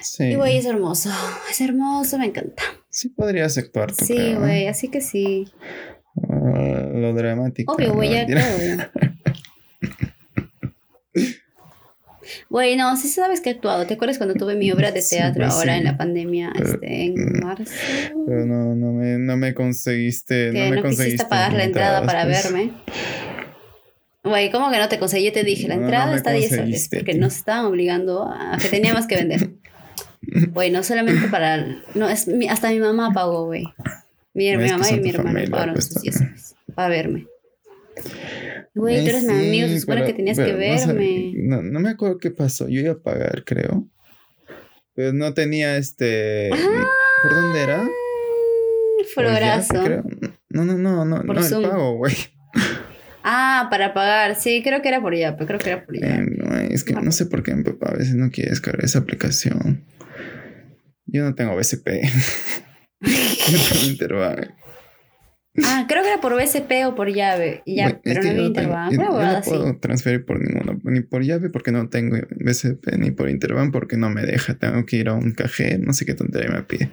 Sí. Y güey, es hermoso. Es hermoso, me encanta. Sí podrías actuar tú, sí, güey, así que sí. Lo dramático. Obvio, güey, ya creo. Güey, no, sí sabes que he actuado. ¿Te acuerdas cuando tuve mi obra de teatro ahora en la pandemia, en marzo? Pero no me conseguiste. Que no quisiste pagar la entrada para verme. Güey, ¿cómo que no te conseguí? Yo te dije, la entrada está 10 soles porque nos estaban obligando a que tenía más que vender. Güey, no solamente para... No, es, hasta mi mamá pagó, güey. Mi mamá y mi hermano pagaron sus 10 soles para verme. Güey, tú eres mi amigo, se supone que tenías que verme. No me acuerdo qué pasó. Yo iba a pagar, creo. Pero no tenía ¿Por dónde era? Florazo. No. Por Zoom. El pago, güey. Ah, para pagar. Sí, creo que era por allá. Es que no sé por qué mi papá a veces no quiere descargar esa aplicación. Yo no tengo BSP. Yo tengo Interbank. Ah, creo que era por BSP o por llave. Ya, bueno, pero no había Interbank. No puedo transferir por ninguno. Ni por llave porque no tengo BSP, ni por Interbank porque no me deja. Tengo que ir a un cajero. No sé qué tontería me pide.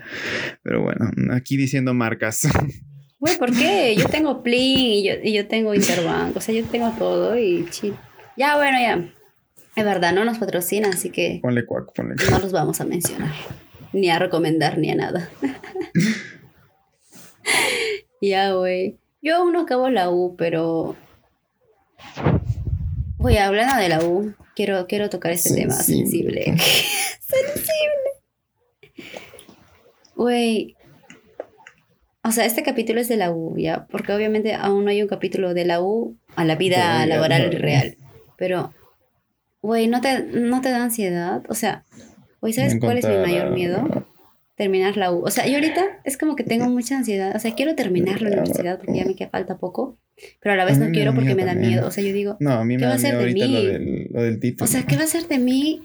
Pero bueno, aquí diciendo marcas. Güey, ¿por qué? Yo tengo Plin y yo tengo Interbank. O sea, yo tengo todo y chill. Ya, bueno, ya. Es verdad, no nos patrocinan, así que... Ponle cuac. No los vamos a mencionar. Ni a recomendar, ni a nada. Ya, güey. Yo aún no acabo la U, pero... Güey, hablando de la U, quiero tocar este tema sensible. Sensible. Güey... O sea, este capítulo es de la U, ya, porque obviamente aún no hay un capítulo de la U a la vida laboral real. Pero, güey, ¿no te da ansiedad? O sea, güey, ¿sabes cuál es mi mayor miedo? Terminar la U. O sea, yo ahorita es como que tengo mucha ansiedad. O sea, quiero terminar la universidad porque ya me queda falta poco. Pero a la vez no quiero porque me da miedo. O sea, yo digo, no, a mí me da miedo ahorita lo del título. O sea, ¿qué va a ser de mí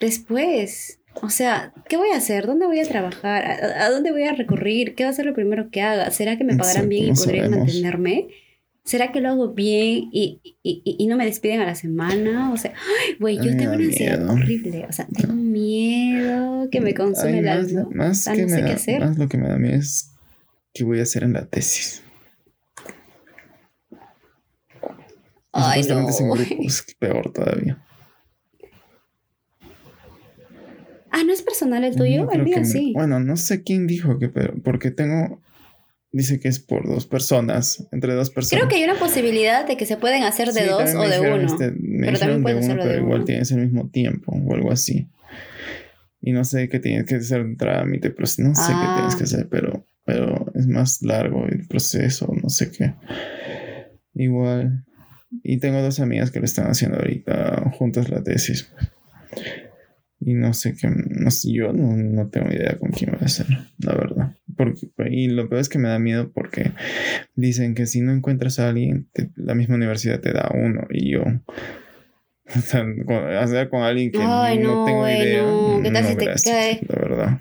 después? O sea, ¿qué voy a hacer? ¿Dónde voy a trabajar? ¿A dónde voy a recurrir? ¿Qué va a ser lo primero que haga? ¿Será que me pagarán bien y podré mantenerme? ¿Será que lo hago bien y no me despiden a la semana? O sea, güey, yo tengo una ansiedad horrible. O sea, tengo miedo que me consume el alma. Más que no sé qué hacer. Más lo que me da miedo es qué voy a hacer en la tesis. Ay, no. Es peor todavía. Ah, ¿no es personal el tuyo? El mío sí. Bueno, no sé quién dijo que, pero porque tengo... Dice que es por dos personas, entre dos personas. Creo que hay una posibilidad de que se pueden hacer de dos o de uno. Pero también puede ser de uno. Igual tienes el mismo tiempo o algo así. Y no sé qué tienes que hacer un trámite, pero no sé qué tienes que hacer, pero es más largo el proceso, no sé qué. Igual. Y tengo dos amigas que lo están haciendo ahorita juntas la tesis. Y no sé qué, yo no tengo idea con quién voy a hacer, la verdad. Y lo peor es que me da miedo porque dicen que si no encuentras a alguien, la misma universidad te da uno. Y yo, o sea, con alguien que no tengo idea. No, ¿qué tal si te cae? La verdad.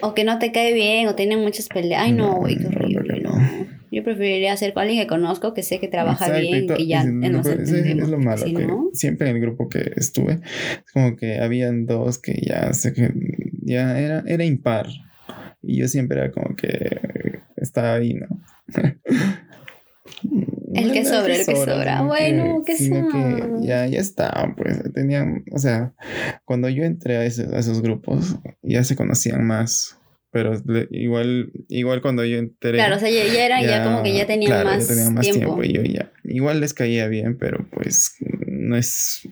O que no te cae bien, o tienen muchas peleas. Ay, no, güey, qué horrible, no. Yo preferiría hacer con alguien que conozco, que sé que trabaja bien, que ya nos entendemos. Es lo malo, ¿sí, que no? Siempre en el grupo que estuve, es como que habían dos que ya sé que ya era impar. Y yo siempre era como que estaba ahí, ¿no? El que sobra. Bueno, que sobra. Ya estaban, pues. Tenían, o sea, cuando yo entré a esos grupos, ya se conocían más. Pero igual cuando yo entré... Claro, o sea, ya como que ya tenían, claro, más, ya tenía más tiempo. Y yo ya... Igual les caía bien, pero pues no es...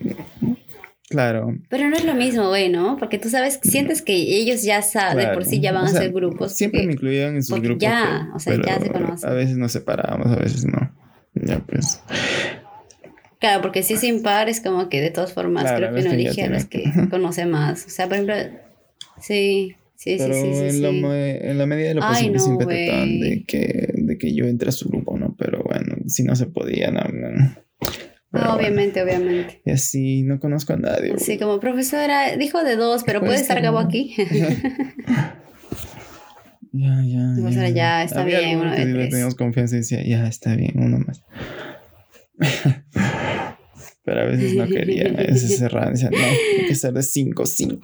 Claro. Pero no es lo mismo, güey, ¿no? Porque tú sabes, sientes que ellos ya saben, claro, de por sí ya van, o sea, a hacer grupos. Siempre me incluían en sus grupos. Ya, o sea, ya se conocen. A veces nos separábamos, a veces no. Ya, pues... Claro, porque si es impar es como que de todas formas, claro, creo que uno elige a los que conoce más. O sea, por ejemplo... Sí... Sí. En la medida de lo posible siempre trataban de que yo entre a su grupo, ¿no? Pero bueno, si no se podía, no. Obviamente. Y así no conozco a nadie. Sí, como profesora, dijo de dos, pero puede estar Gabo aquí. Ya. Profesora, ya está bien, uno de tres. Teníamos confianza y decía, ya está bien, uno más. Pero a veces no quería, a veces cerraban y decían, no, hay que estar de 5-5. Sí,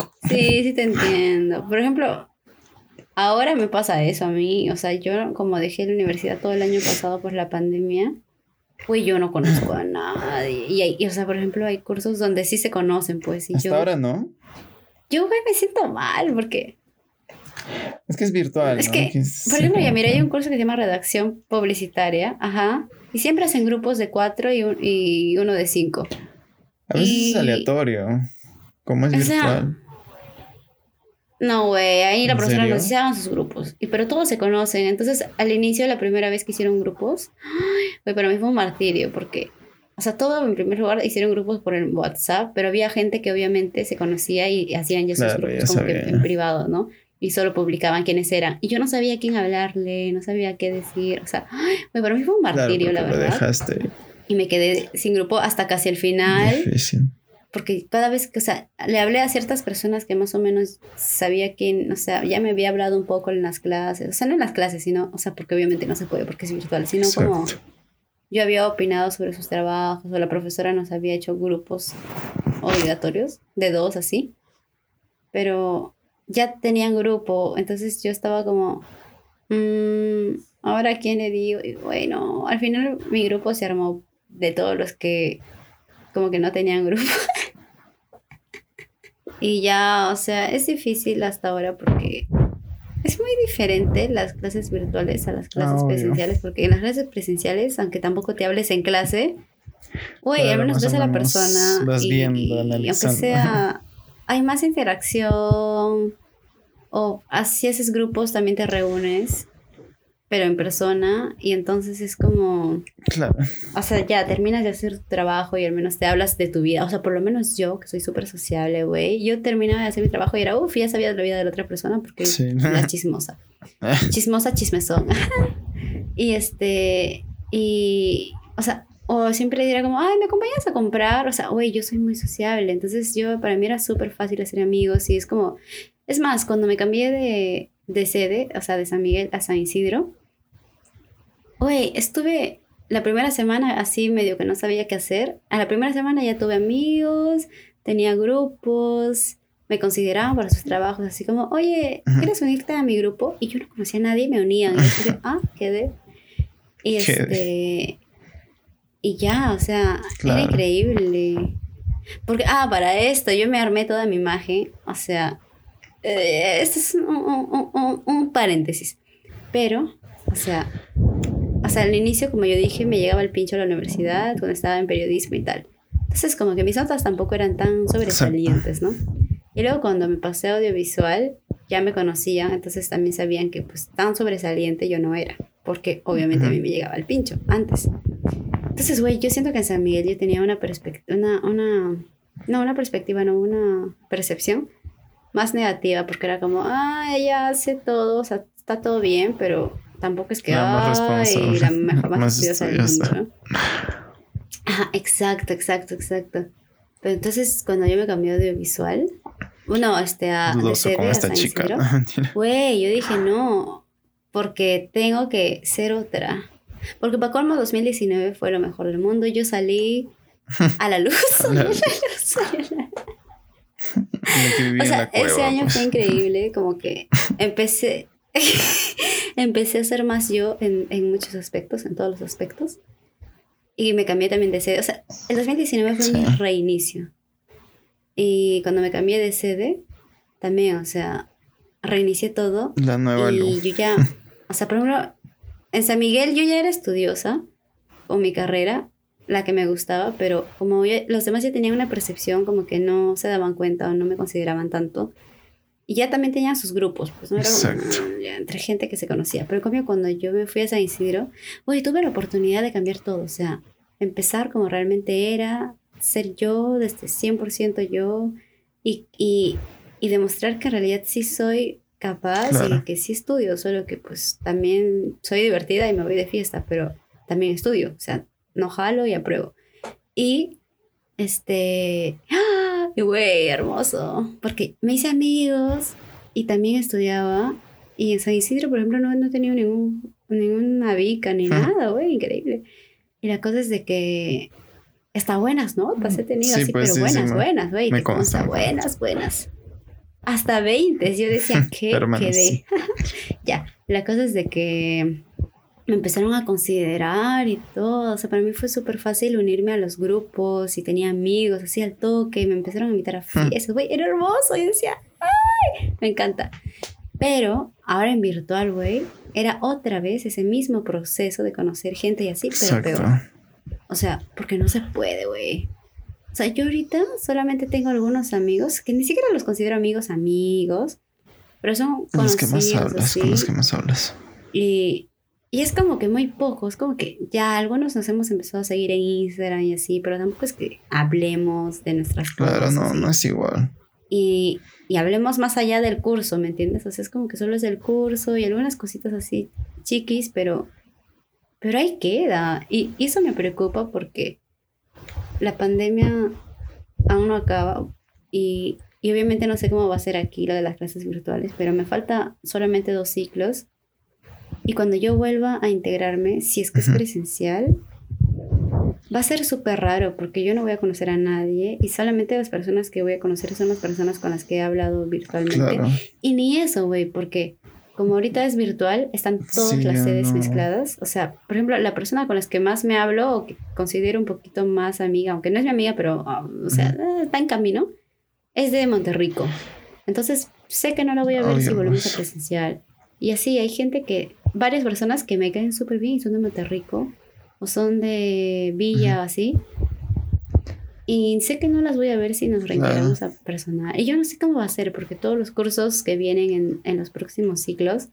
sí te entiendo. Por ejemplo, ahora me pasa eso a mí. O sea, yo como dejé la universidad todo el año pasado por la pandemia, pues yo no conozco a nadie. Y o sea, por ejemplo, hay cursos donde sí se conocen, pues. Y hasta yo, ahora no. Yo, güey, me siento mal porque... Es que es virtual, es, ¿no? Que, es, por ejemplo, ya mira, hay un curso que se llama Redacción Publicitaria, ajá, y siempre hacen grupos de 4 y uno de 5. A veces es aleatorio, como es virtual. Sea, no, güey, ahí la profesora nos decía, hagan sus grupos, y, pero todos se conocen, entonces al inicio, la primera vez que hicieron grupos, güey, para mí fue un martirio, porque... O sea, todo en primer lugar hicieron grupos por el WhatsApp, pero había gente que obviamente se conocía y hacían ya sus grupos como que en privado, ¿no? Y solo publicaban quiénes eran. Y yo no sabía a quién hablarle, no sabía qué decir. O sea, para mí fue un martirio, claro, la verdad. Lo dejaste. Y me quedé sin grupo hasta casi el final. Difícil. Porque cada vez que, o sea, le hablé a ciertas personas que más o menos sabía quién, o sea, ya me había hablado un poco en las clases. O sea, no en las clases, sino, o sea, porque obviamente no se puede porque es virtual, sino exacto, como yo había opinado sobre sus trabajos o la profesora nos había hecho grupos obligatorios de 2 así. Pero... ya tenían grupo, entonces yo estaba como, ¿ahora quién le digo? Y bueno, al final mi grupo se armó de todos los que como que no tenían grupo. Y ya, o sea, es difícil hasta ahora porque es muy diferente las clases virtuales a las clases presenciales, porque en las clases presenciales, aunque tampoco te hables en clase, güey, al menos ves a la persona vas viendo, y aunque sea, hay más interacción. O así haces grupos, también te reúnes, pero en persona, y entonces es como... Claro. O sea, ya terminas de hacer tu trabajo y al menos te hablas de tu vida. O sea, por lo menos yo, que soy súper sociable, güey, yo terminaba de hacer mi trabajo y era, uff, ya sabía de la vida de la otra persona porque sí, era chismosa. Chismosa, chismesón. Y o sea... O siempre dirá como, ay, ¿me acompañas a comprar? O sea, güey, yo soy muy sociable. Entonces, para mí era súper fácil hacer amigos. Y es como... Es más, cuando me cambié de sede, o sea, de San Miguel a San Isidro, güey, estuve... La primera semana así medio que no sabía qué hacer. A la primera semana ya tuve amigos, tenía grupos, me consideraban para sus trabajos. Así como, oye, ¿quieres unirte a mi grupo? Y yo no conocía a nadie, me unían. Y yo dije, quedé. Y Y ya, o sea, claro, era increíble. Porque, para esto, yo me armé toda mi imagen. O sea, esto es un paréntesis. Pero, o sea, al inicio, como yo dije, me llegaba el pincho a la universidad cuando estaba en periodismo y tal. Entonces, como que mis notas tampoco eran tan sobresalientes, ¿no? Y luego cuando me pasé a audiovisual, ya me conocían, entonces también sabían que pues tan sobresaliente yo no era. Porque obviamente a mí me llegaba el pincho antes. Entonces, güey, yo siento que en San Miguel yo tenía una percepción más negativa, porque era como, ella hace todo, o sea, está todo bien, pero tampoco es que, la mejor más estudiosa del mundo, ¿no? Ajá, exacto. Pero entonces, cuando yo me cambié de audiovisual, a San Isidro, güey, yo dije, no, porque tengo que ser otra. Porque Paco Almo 2019 fue lo mejor del mundo. Yo salí a la luz. O sea, ese año fue increíble. Como que empecé a ser más yo en muchos aspectos, en todos los aspectos. Y me cambié también de sede. O sea, el 2019 fue mi reinicio. Y cuando me cambié de sede, también, o sea, reinicié todo. La nueva luz. Y yo ya, o sea, por ejemplo... En San Miguel yo ya era estudiosa, o mi carrera, la que me gustaba, pero como los demás ya tenían una percepción como que no se daban cuenta o no me consideraban tanto, y ya también tenían sus grupos, pues no era como, ya, entre gente que se conocía. Pero en cambio cuando yo me fui a San Isidro, tuve la oportunidad de cambiar todo, o sea, empezar como realmente era, ser yo, desde 100% yo, y demostrar que en realidad sí soy... capaz, claro, y que sí estudio, solo que pues también soy divertida y me voy de fiesta, pero también estudio, o sea, no jalo y apruebo. Y güey, hermoso, porque me hice amigos y también estudiaba, y en San Isidro, por ejemplo, no tenía ninguna beca ni nada, güey, increíble. Y la cosa es de que está buenas, ¿no? Las he tenido sí, así, pues, pero sí, buenas, sí, buenas, güey. Me consta, buenas. Hasta 20, yo decía que quedé. Ya, la cosa es de que me empezaron a considerar y todo. O sea, para mí fue súper fácil unirme a los grupos y tenía amigos, así al toque. Me empezaron a invitar a fiestas, güey, era hermoso. Yo decía, ¡ay! Me encanta. Pero ahora en virtual, güey, era otra vez ese mismo proceso de conocer gente y así, pero exacto, peor. O sea, porque no se puede, güey. O sea, yo ahorita solamente tengo algunos amigos que ni siquiera los considero amigos, pero son conocidos. Con los que más hablas. Y es como que muy pocos, como que ya algunos nos hemos empezado a seguir en Instagram y así, pero tampoco es que hablemos de nuestras cosas. Claro, no, así. No es igual. Y hablemos más allá del curso, ¿me entiendes? O sea, es como que solo es el curso y algunas cositas así chiquis, pero ahí queda. Y eso me preocupa porque la pandemia aún no acaba y obviamente no sé cómo va a ser aquí lo de las clases virtuales, pero me falta solamente 2 ciclos y cuando yo vuelva a integrarme, si es que es presencial, va a ser súper raro porque yo no voy a conocer a nadie y solamente las personas que voy a conocer son las personas con las que he hablado virtualmente. Claro. Y ni eso, güey, porque como ahorita es virtual, están todas sí, las sedes no. mezcladas. O sea, por ejemplo, la persona con la que más me hablo o que considero un poquito más amiga, aunque no es mi amiga, pero, o sea, está en camino, es de Monterrico. Entonces, sé que no la voy a ver si volvemos a presencial. Y así, hay gente que, varias personas que me caen súper bien y son de Monterrico o son de Villa o así. Y sé que no las voy a ver si nos reintegramos a personal. Y yo no sé cómo va a ser, porque todos los cursos que vienen en los próximos ciclos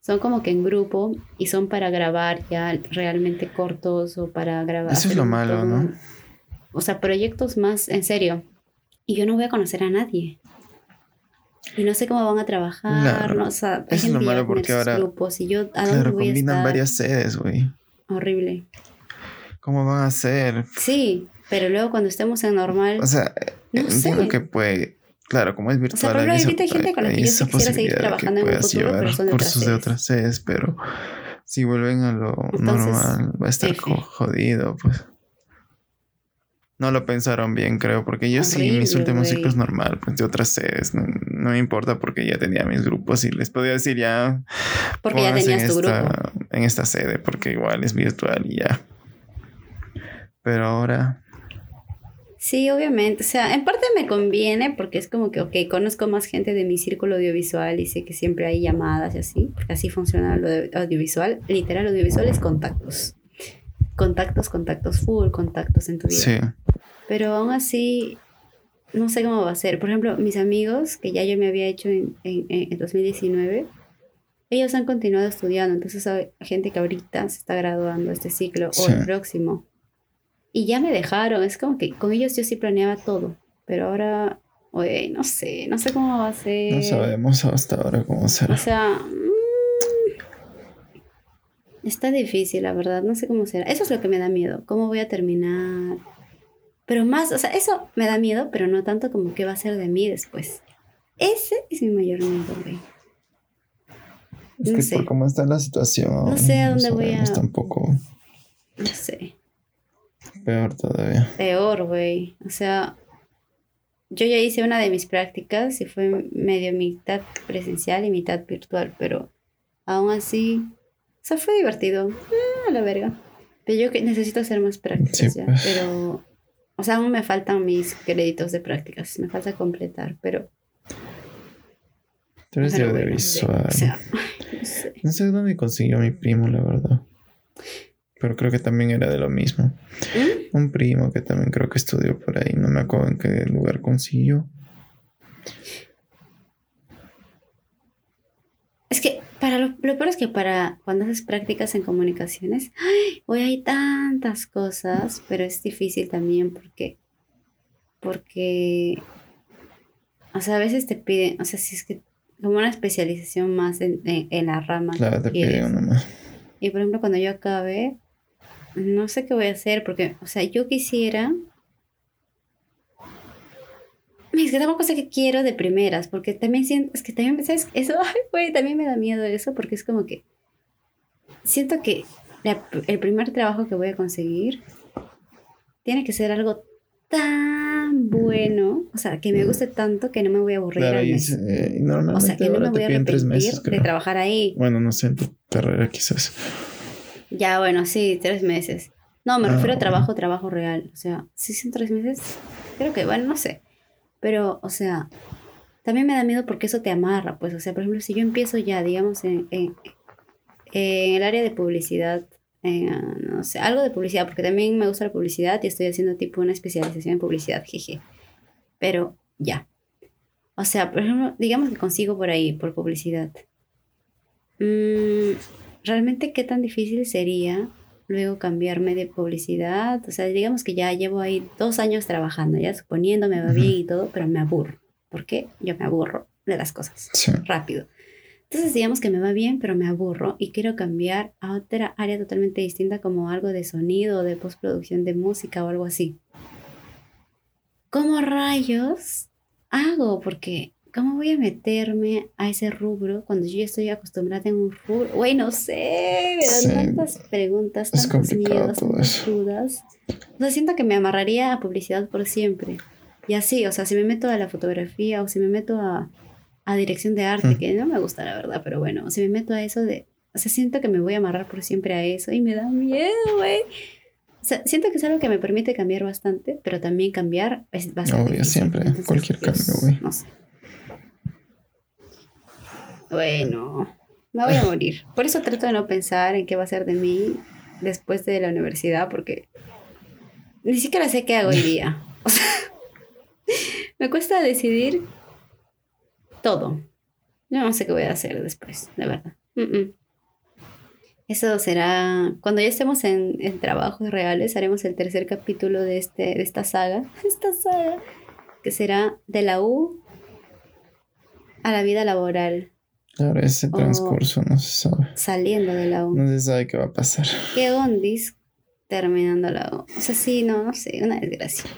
son como que en grupo y son para grabar ya realmente cortos o para grabar. Eso es lo malo, ¿no? O sea, proyectos más en serio. Y yo no voy a conocer a nadie. Y no sé cómo van a trabajar. Claro. No, o sea, eso es lo malo porque ahora grupos, y yo, ¿a dónde voy a estar? Combinan varias sedes, güey. Horrible. ¿Cómo van a hacer? Sí. Pero luego cuando estemos en normal... O sea, no sé. Lo que puede... Claro, como es virtual... O sea, pero ahorita hay gente con la que yo quisiera seguir trabajando en un futuro, pero son de otras sedes. De otras sedes, pero si vuelven a lo normal va a estar jodido, pues. No lo pensaron bien, creo, porque yo horrible, sí, mis últimos ciclos normal, pues de otras sedes. No me importa porque ya tenía mis grupos y les podía decir ya... Porque ya tenías tu grupo. En esta sede, porque igual es virtual y ya. Pero ahora... Sí, obviamente. O sea, en parte me conviene porque es como que, ok, conozco más gente de mi círculo audiovisual y sé que siempre hay llamadas y así, porque así funciona lo audiovisual. Literal, audiovisual es contactos. Contactos, full contactos en tu vida. Sí. Pero aún así, no sé cómo va a ser. Por ejemplo, mis amigos, que ya yo me había hecho en 2019, ellos han continuado estudiando. Entonces hay gente que ahorita se está graduando este ciclo o el próximo. Y ya me dejaron, es como que con ellos yo sí planeaba todo, pero ahora, oye, no sé cómo va a ser. No sabemos hasta ahora cómo será. O sea, está difícil, la verdad, no sé cómo será. Eso es lo que me da miedo, cómo voy a terminar. Pero más, o sea, eso me da miedo, pero no tanto como qué va a ser de mí después. Ese es mi mayor miedo, güey. Es que por cómo está la situación. No sé a dónde voy a... tampoco. No sé. Peor todavía. Peor, güey. O sea, yo ya hice una de mis prácticas y fue medio mitad presencial y mitad virtual, pero aún así, o sea, fue divertido. A la verga. Pero yo que necesito hacer más prácticas ya. Pues. Pero, o sea, aún me faltan mis créditos de prácticas. Me falta completar, pero... Tú eres de audiovisual. Bueno, o sea, no sé dónde consiguió mi primo, la verdad. Pero creo que también era de lo mismo. Un primo que también creo que estudió por ahí. No me acuerdo en qué lugar consiguió. Es que para lo peor es que para cuando haces prácticas en comunicaciones, hoy hay tantas cosas, pero es difícil también porque o sea, a veces te piden, o sea, si es que como una especialización más en la rama. Claro, te piden una más. Y por ejemplo, cuando yo acabe, no sé qué voy a hacer, porque, o sea, yo quisiera... Es que tampoco sé qué quiero de primeras, porque también siento... Es que también, ¿sabes? Eso, ay, güey, también me da miedo eso, porque es como que... Siento que el primer trabajo que voy a conseguir tiene que ser algo tan bueno, o sea, que me guste tanto que no me voy a aburrir al mes. Y normalmente, o sea, que no me voy a arrepentir de trabajar ahí. Bueno, no sé, en tu carrera quizás. Ya, bueno, sí, 3 meses. No, me refiero a trabajo real. O sea, ¿sí son 3 meses? Creo que, bueno, no sé. Pero, o sea, también me da miedo porque eso te amarra, pues. O sea, por ejemplo, si yo empiezo ya, digamos, en el área de publicidad, no sé, algo de publicidad, porque también me gusta la publicidad y estoy haciendo tipo una especialización en publicidad, jeje. Pero ya. O sea, por ejemplo, digamos que consigo por ahí, por publicidad. ¿Realmente qué tan difícil sería luego cambiarme de publicidad? O sea, digamos que ya llevo ahí 2 años trabajando, ya suponiendo me va bien y todo, pero me aburro. ¿Por qué? Yo me aburro de las cosas, sí, rápido. Entonces, digamos que me va bien, pero me aburro y quiero cambiar a otra área totalmente distinta, como algo de sonido o de postproducción de música o algo así. ¿Cómo rayos hago? Porque ¿cómo voy a meterme a ese rubro cuando yo ya estoy acostumbrada en un rubro? Güey, no sé, me dan tantas preguntas, tantos miedos, tantas dudas. O sea, siento que me amarraría a publicidad por siempre. Y así, o sea, si me meto a la fotografía o si me meto a dirección de arte, que no me gusta la verdad, pero bueno, si me meto a eso de... O sea, siento que me voy a amarrar por siempre a eso y me da miedo, güey. O sea, siento que es algo que me permite cambiar bastante, pero también cambiar es bastante obvio, difícil. Siempre. Entonces, cualquier cambio, güey. No sé. Bueno, me voy a morir. Por eso trato de no pensar en qué va a ser de mí después de la universidad, porque ni siquiera sé qué hago hoy día. O sea, me cuesta decidir todo. Yo no sé qué voy a hacer después, de verdad. Eso será... Cuando ya estemos en trabajos reales, haremos el 3er capítulo de esta saga. Esta saga que será de la U a la vida laboral. Claro, ese transcurso no se sabe. Saliendo de la U. No se sabe qué va a pasar. ¿Qué ondis terminando la U? O sea, sí, no sé, una desgracia.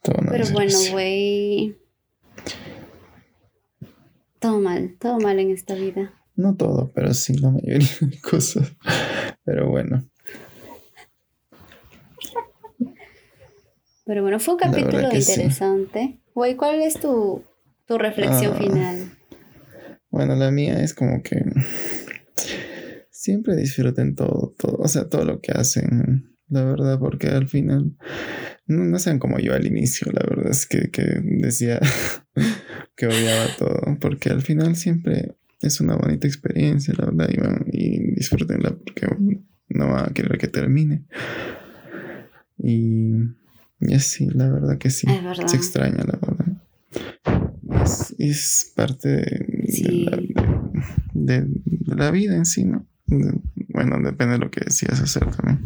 Todo una pero desgracia. Bueno, güey. Todo mal en esta vida. No todo, pero sí la mayoría de cosas. Pero bueno. Pero bueno, fue un capítulo interesante. Güey, sí. ¿Cuál es tu reflexión final? Bueno, la mía es como que siempre disfruten todo, o sea, todo lo que hacen, la verdad, porque al final no sean como yo al inicio, la verdad es que decía que odiaba todo, porque al final siempre es una bonita experiencia, la verdad, y disfrútenla porque no van a querer que termine. Y así, la verdad que sí, verdad. Se extraña, la verdad. Es parte de la vida en sí, ¿no? Bueno, depende de lo que decidas hacer también.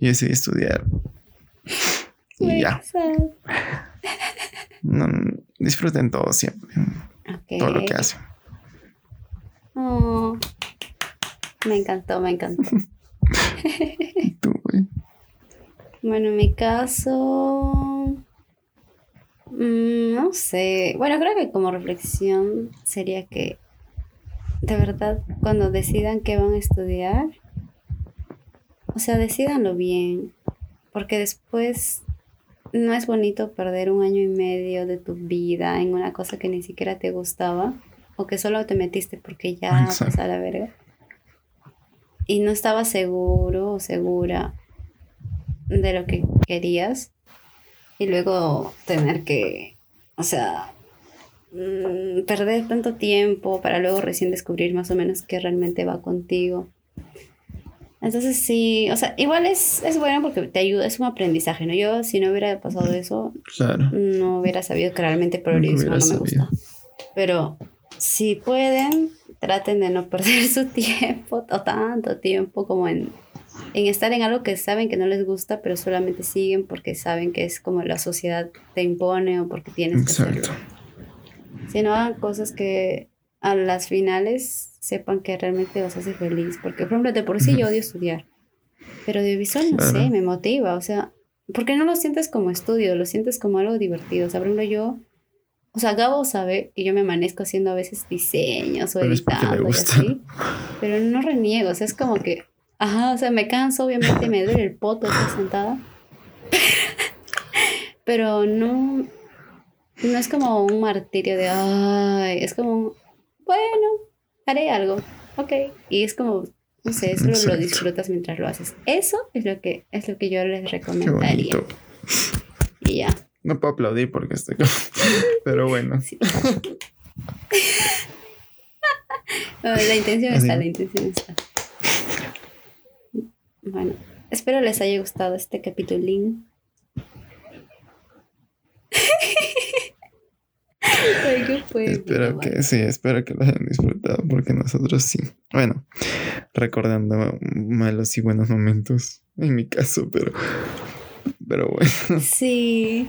Yo decidí estudiar. Y ya. Disfruten todo siempre. Okay. Todo lo que hacen. Oh, me encantó. Tú, güey. Bueno, en mi caso... no sé, bueno, creo que como reflexión sería que de verdad cuando decidan qué van a estudiar, o sea, decídanlo bien, porque después no es bonito perder 1 año y medio de tu vida en una cosa que ni siquiera te gustaba o que solo te metiste porque ya pues a la verga y no estabas seguro o segura de lo que querías. Y luego tener que, o sea, perder tanto tiempo para luego recién descubrir más o menos qué realmente va contigo. Entonces sí, o sea, igual es bueno porque te ayuda, es un aprendizaje, ¿no? Yo si no hubiera pasado eso, claro, no hubiera sabido que realmente periodismo no me gusta. Pero si pueden, traten de no perder su tiempo o tanto tiempo como en estar en algo que saben que no les gusta, pero solamente siguen porque saben que es como la sociedad te impone o porque tienes que hacerlo. Si no, hagan cosas que a las finales sepan que realmente los hace feliz. Porque, por ejemplo, de por sí yo odio estudiar, pero audiovisual, no sé, me motiva. O sea, porque no lo sientes como estudio, lo sientes como algo divertido. O sea, por ejemplo, yo... O sea, Gabo sabe que yo me amanezco haciendo a veces diseños o editando y así, pero no reniego. O sea, es como que... Ajá, o sea, me canso, obviamente, me duele el poto estar sentada. pero no es como un martirio de, ay, es como un, bueno, haré algo, ok, y es como, no sé, solo lo disfrutas mientras lo haces. Eso es lo que yo les recomendaría. Qué bonito. Y ya. No puedo aplaudir porque estoy... Pero bueno. Sí. No, la intención está, la intención está. Bueno, espero les haya gustado este capitulín. Espero que sí, espero que lo hayan disfrutado, porque nosotros sí. Bueno, recordando malos y buenos momentos, en mi caso, pero bueno. Sí.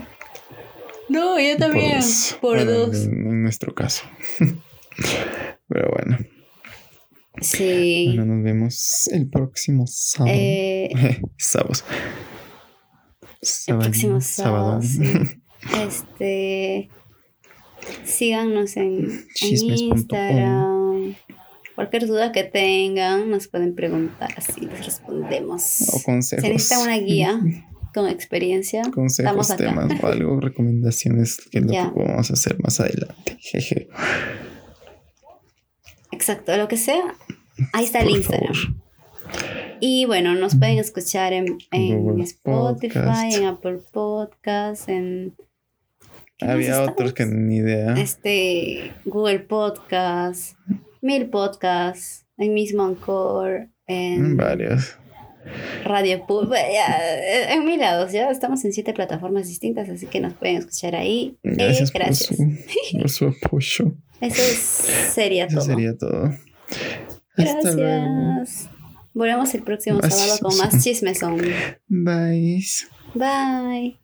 No, yo también, por dos. En nuestro caso. Pero bueno. Sí. Bueno, nos vemos el próximo sábado. El próximo sábado. Sí. Síganos en Instagram. Cualquier duda que tengan, nos pueden preguntar, así les respondemos. O consejos. Se necesita una guía con experiencia. Consejos, temas o algo, recomendaciones, que es lo que vamos a hacer más adelante. Jeje. Exacto, lo que sea. Ahí está el Instagram. Y bueno, nos pueden escuchar en Spotify, Podcast. En Apple Podcasts, en... Había otros que ni idea. Google Podcasts, Mil Podcasts, el mismo Encore, en varios. Radio Pública, en mil lados, ya estamos en 7 plataformas distintas, así que nos pueden escuchar ahí. Gracias. Por su apoyo. Eso sería todo. Gracias. Luego. Volvemos el próximo sábado con más chismes. Bye.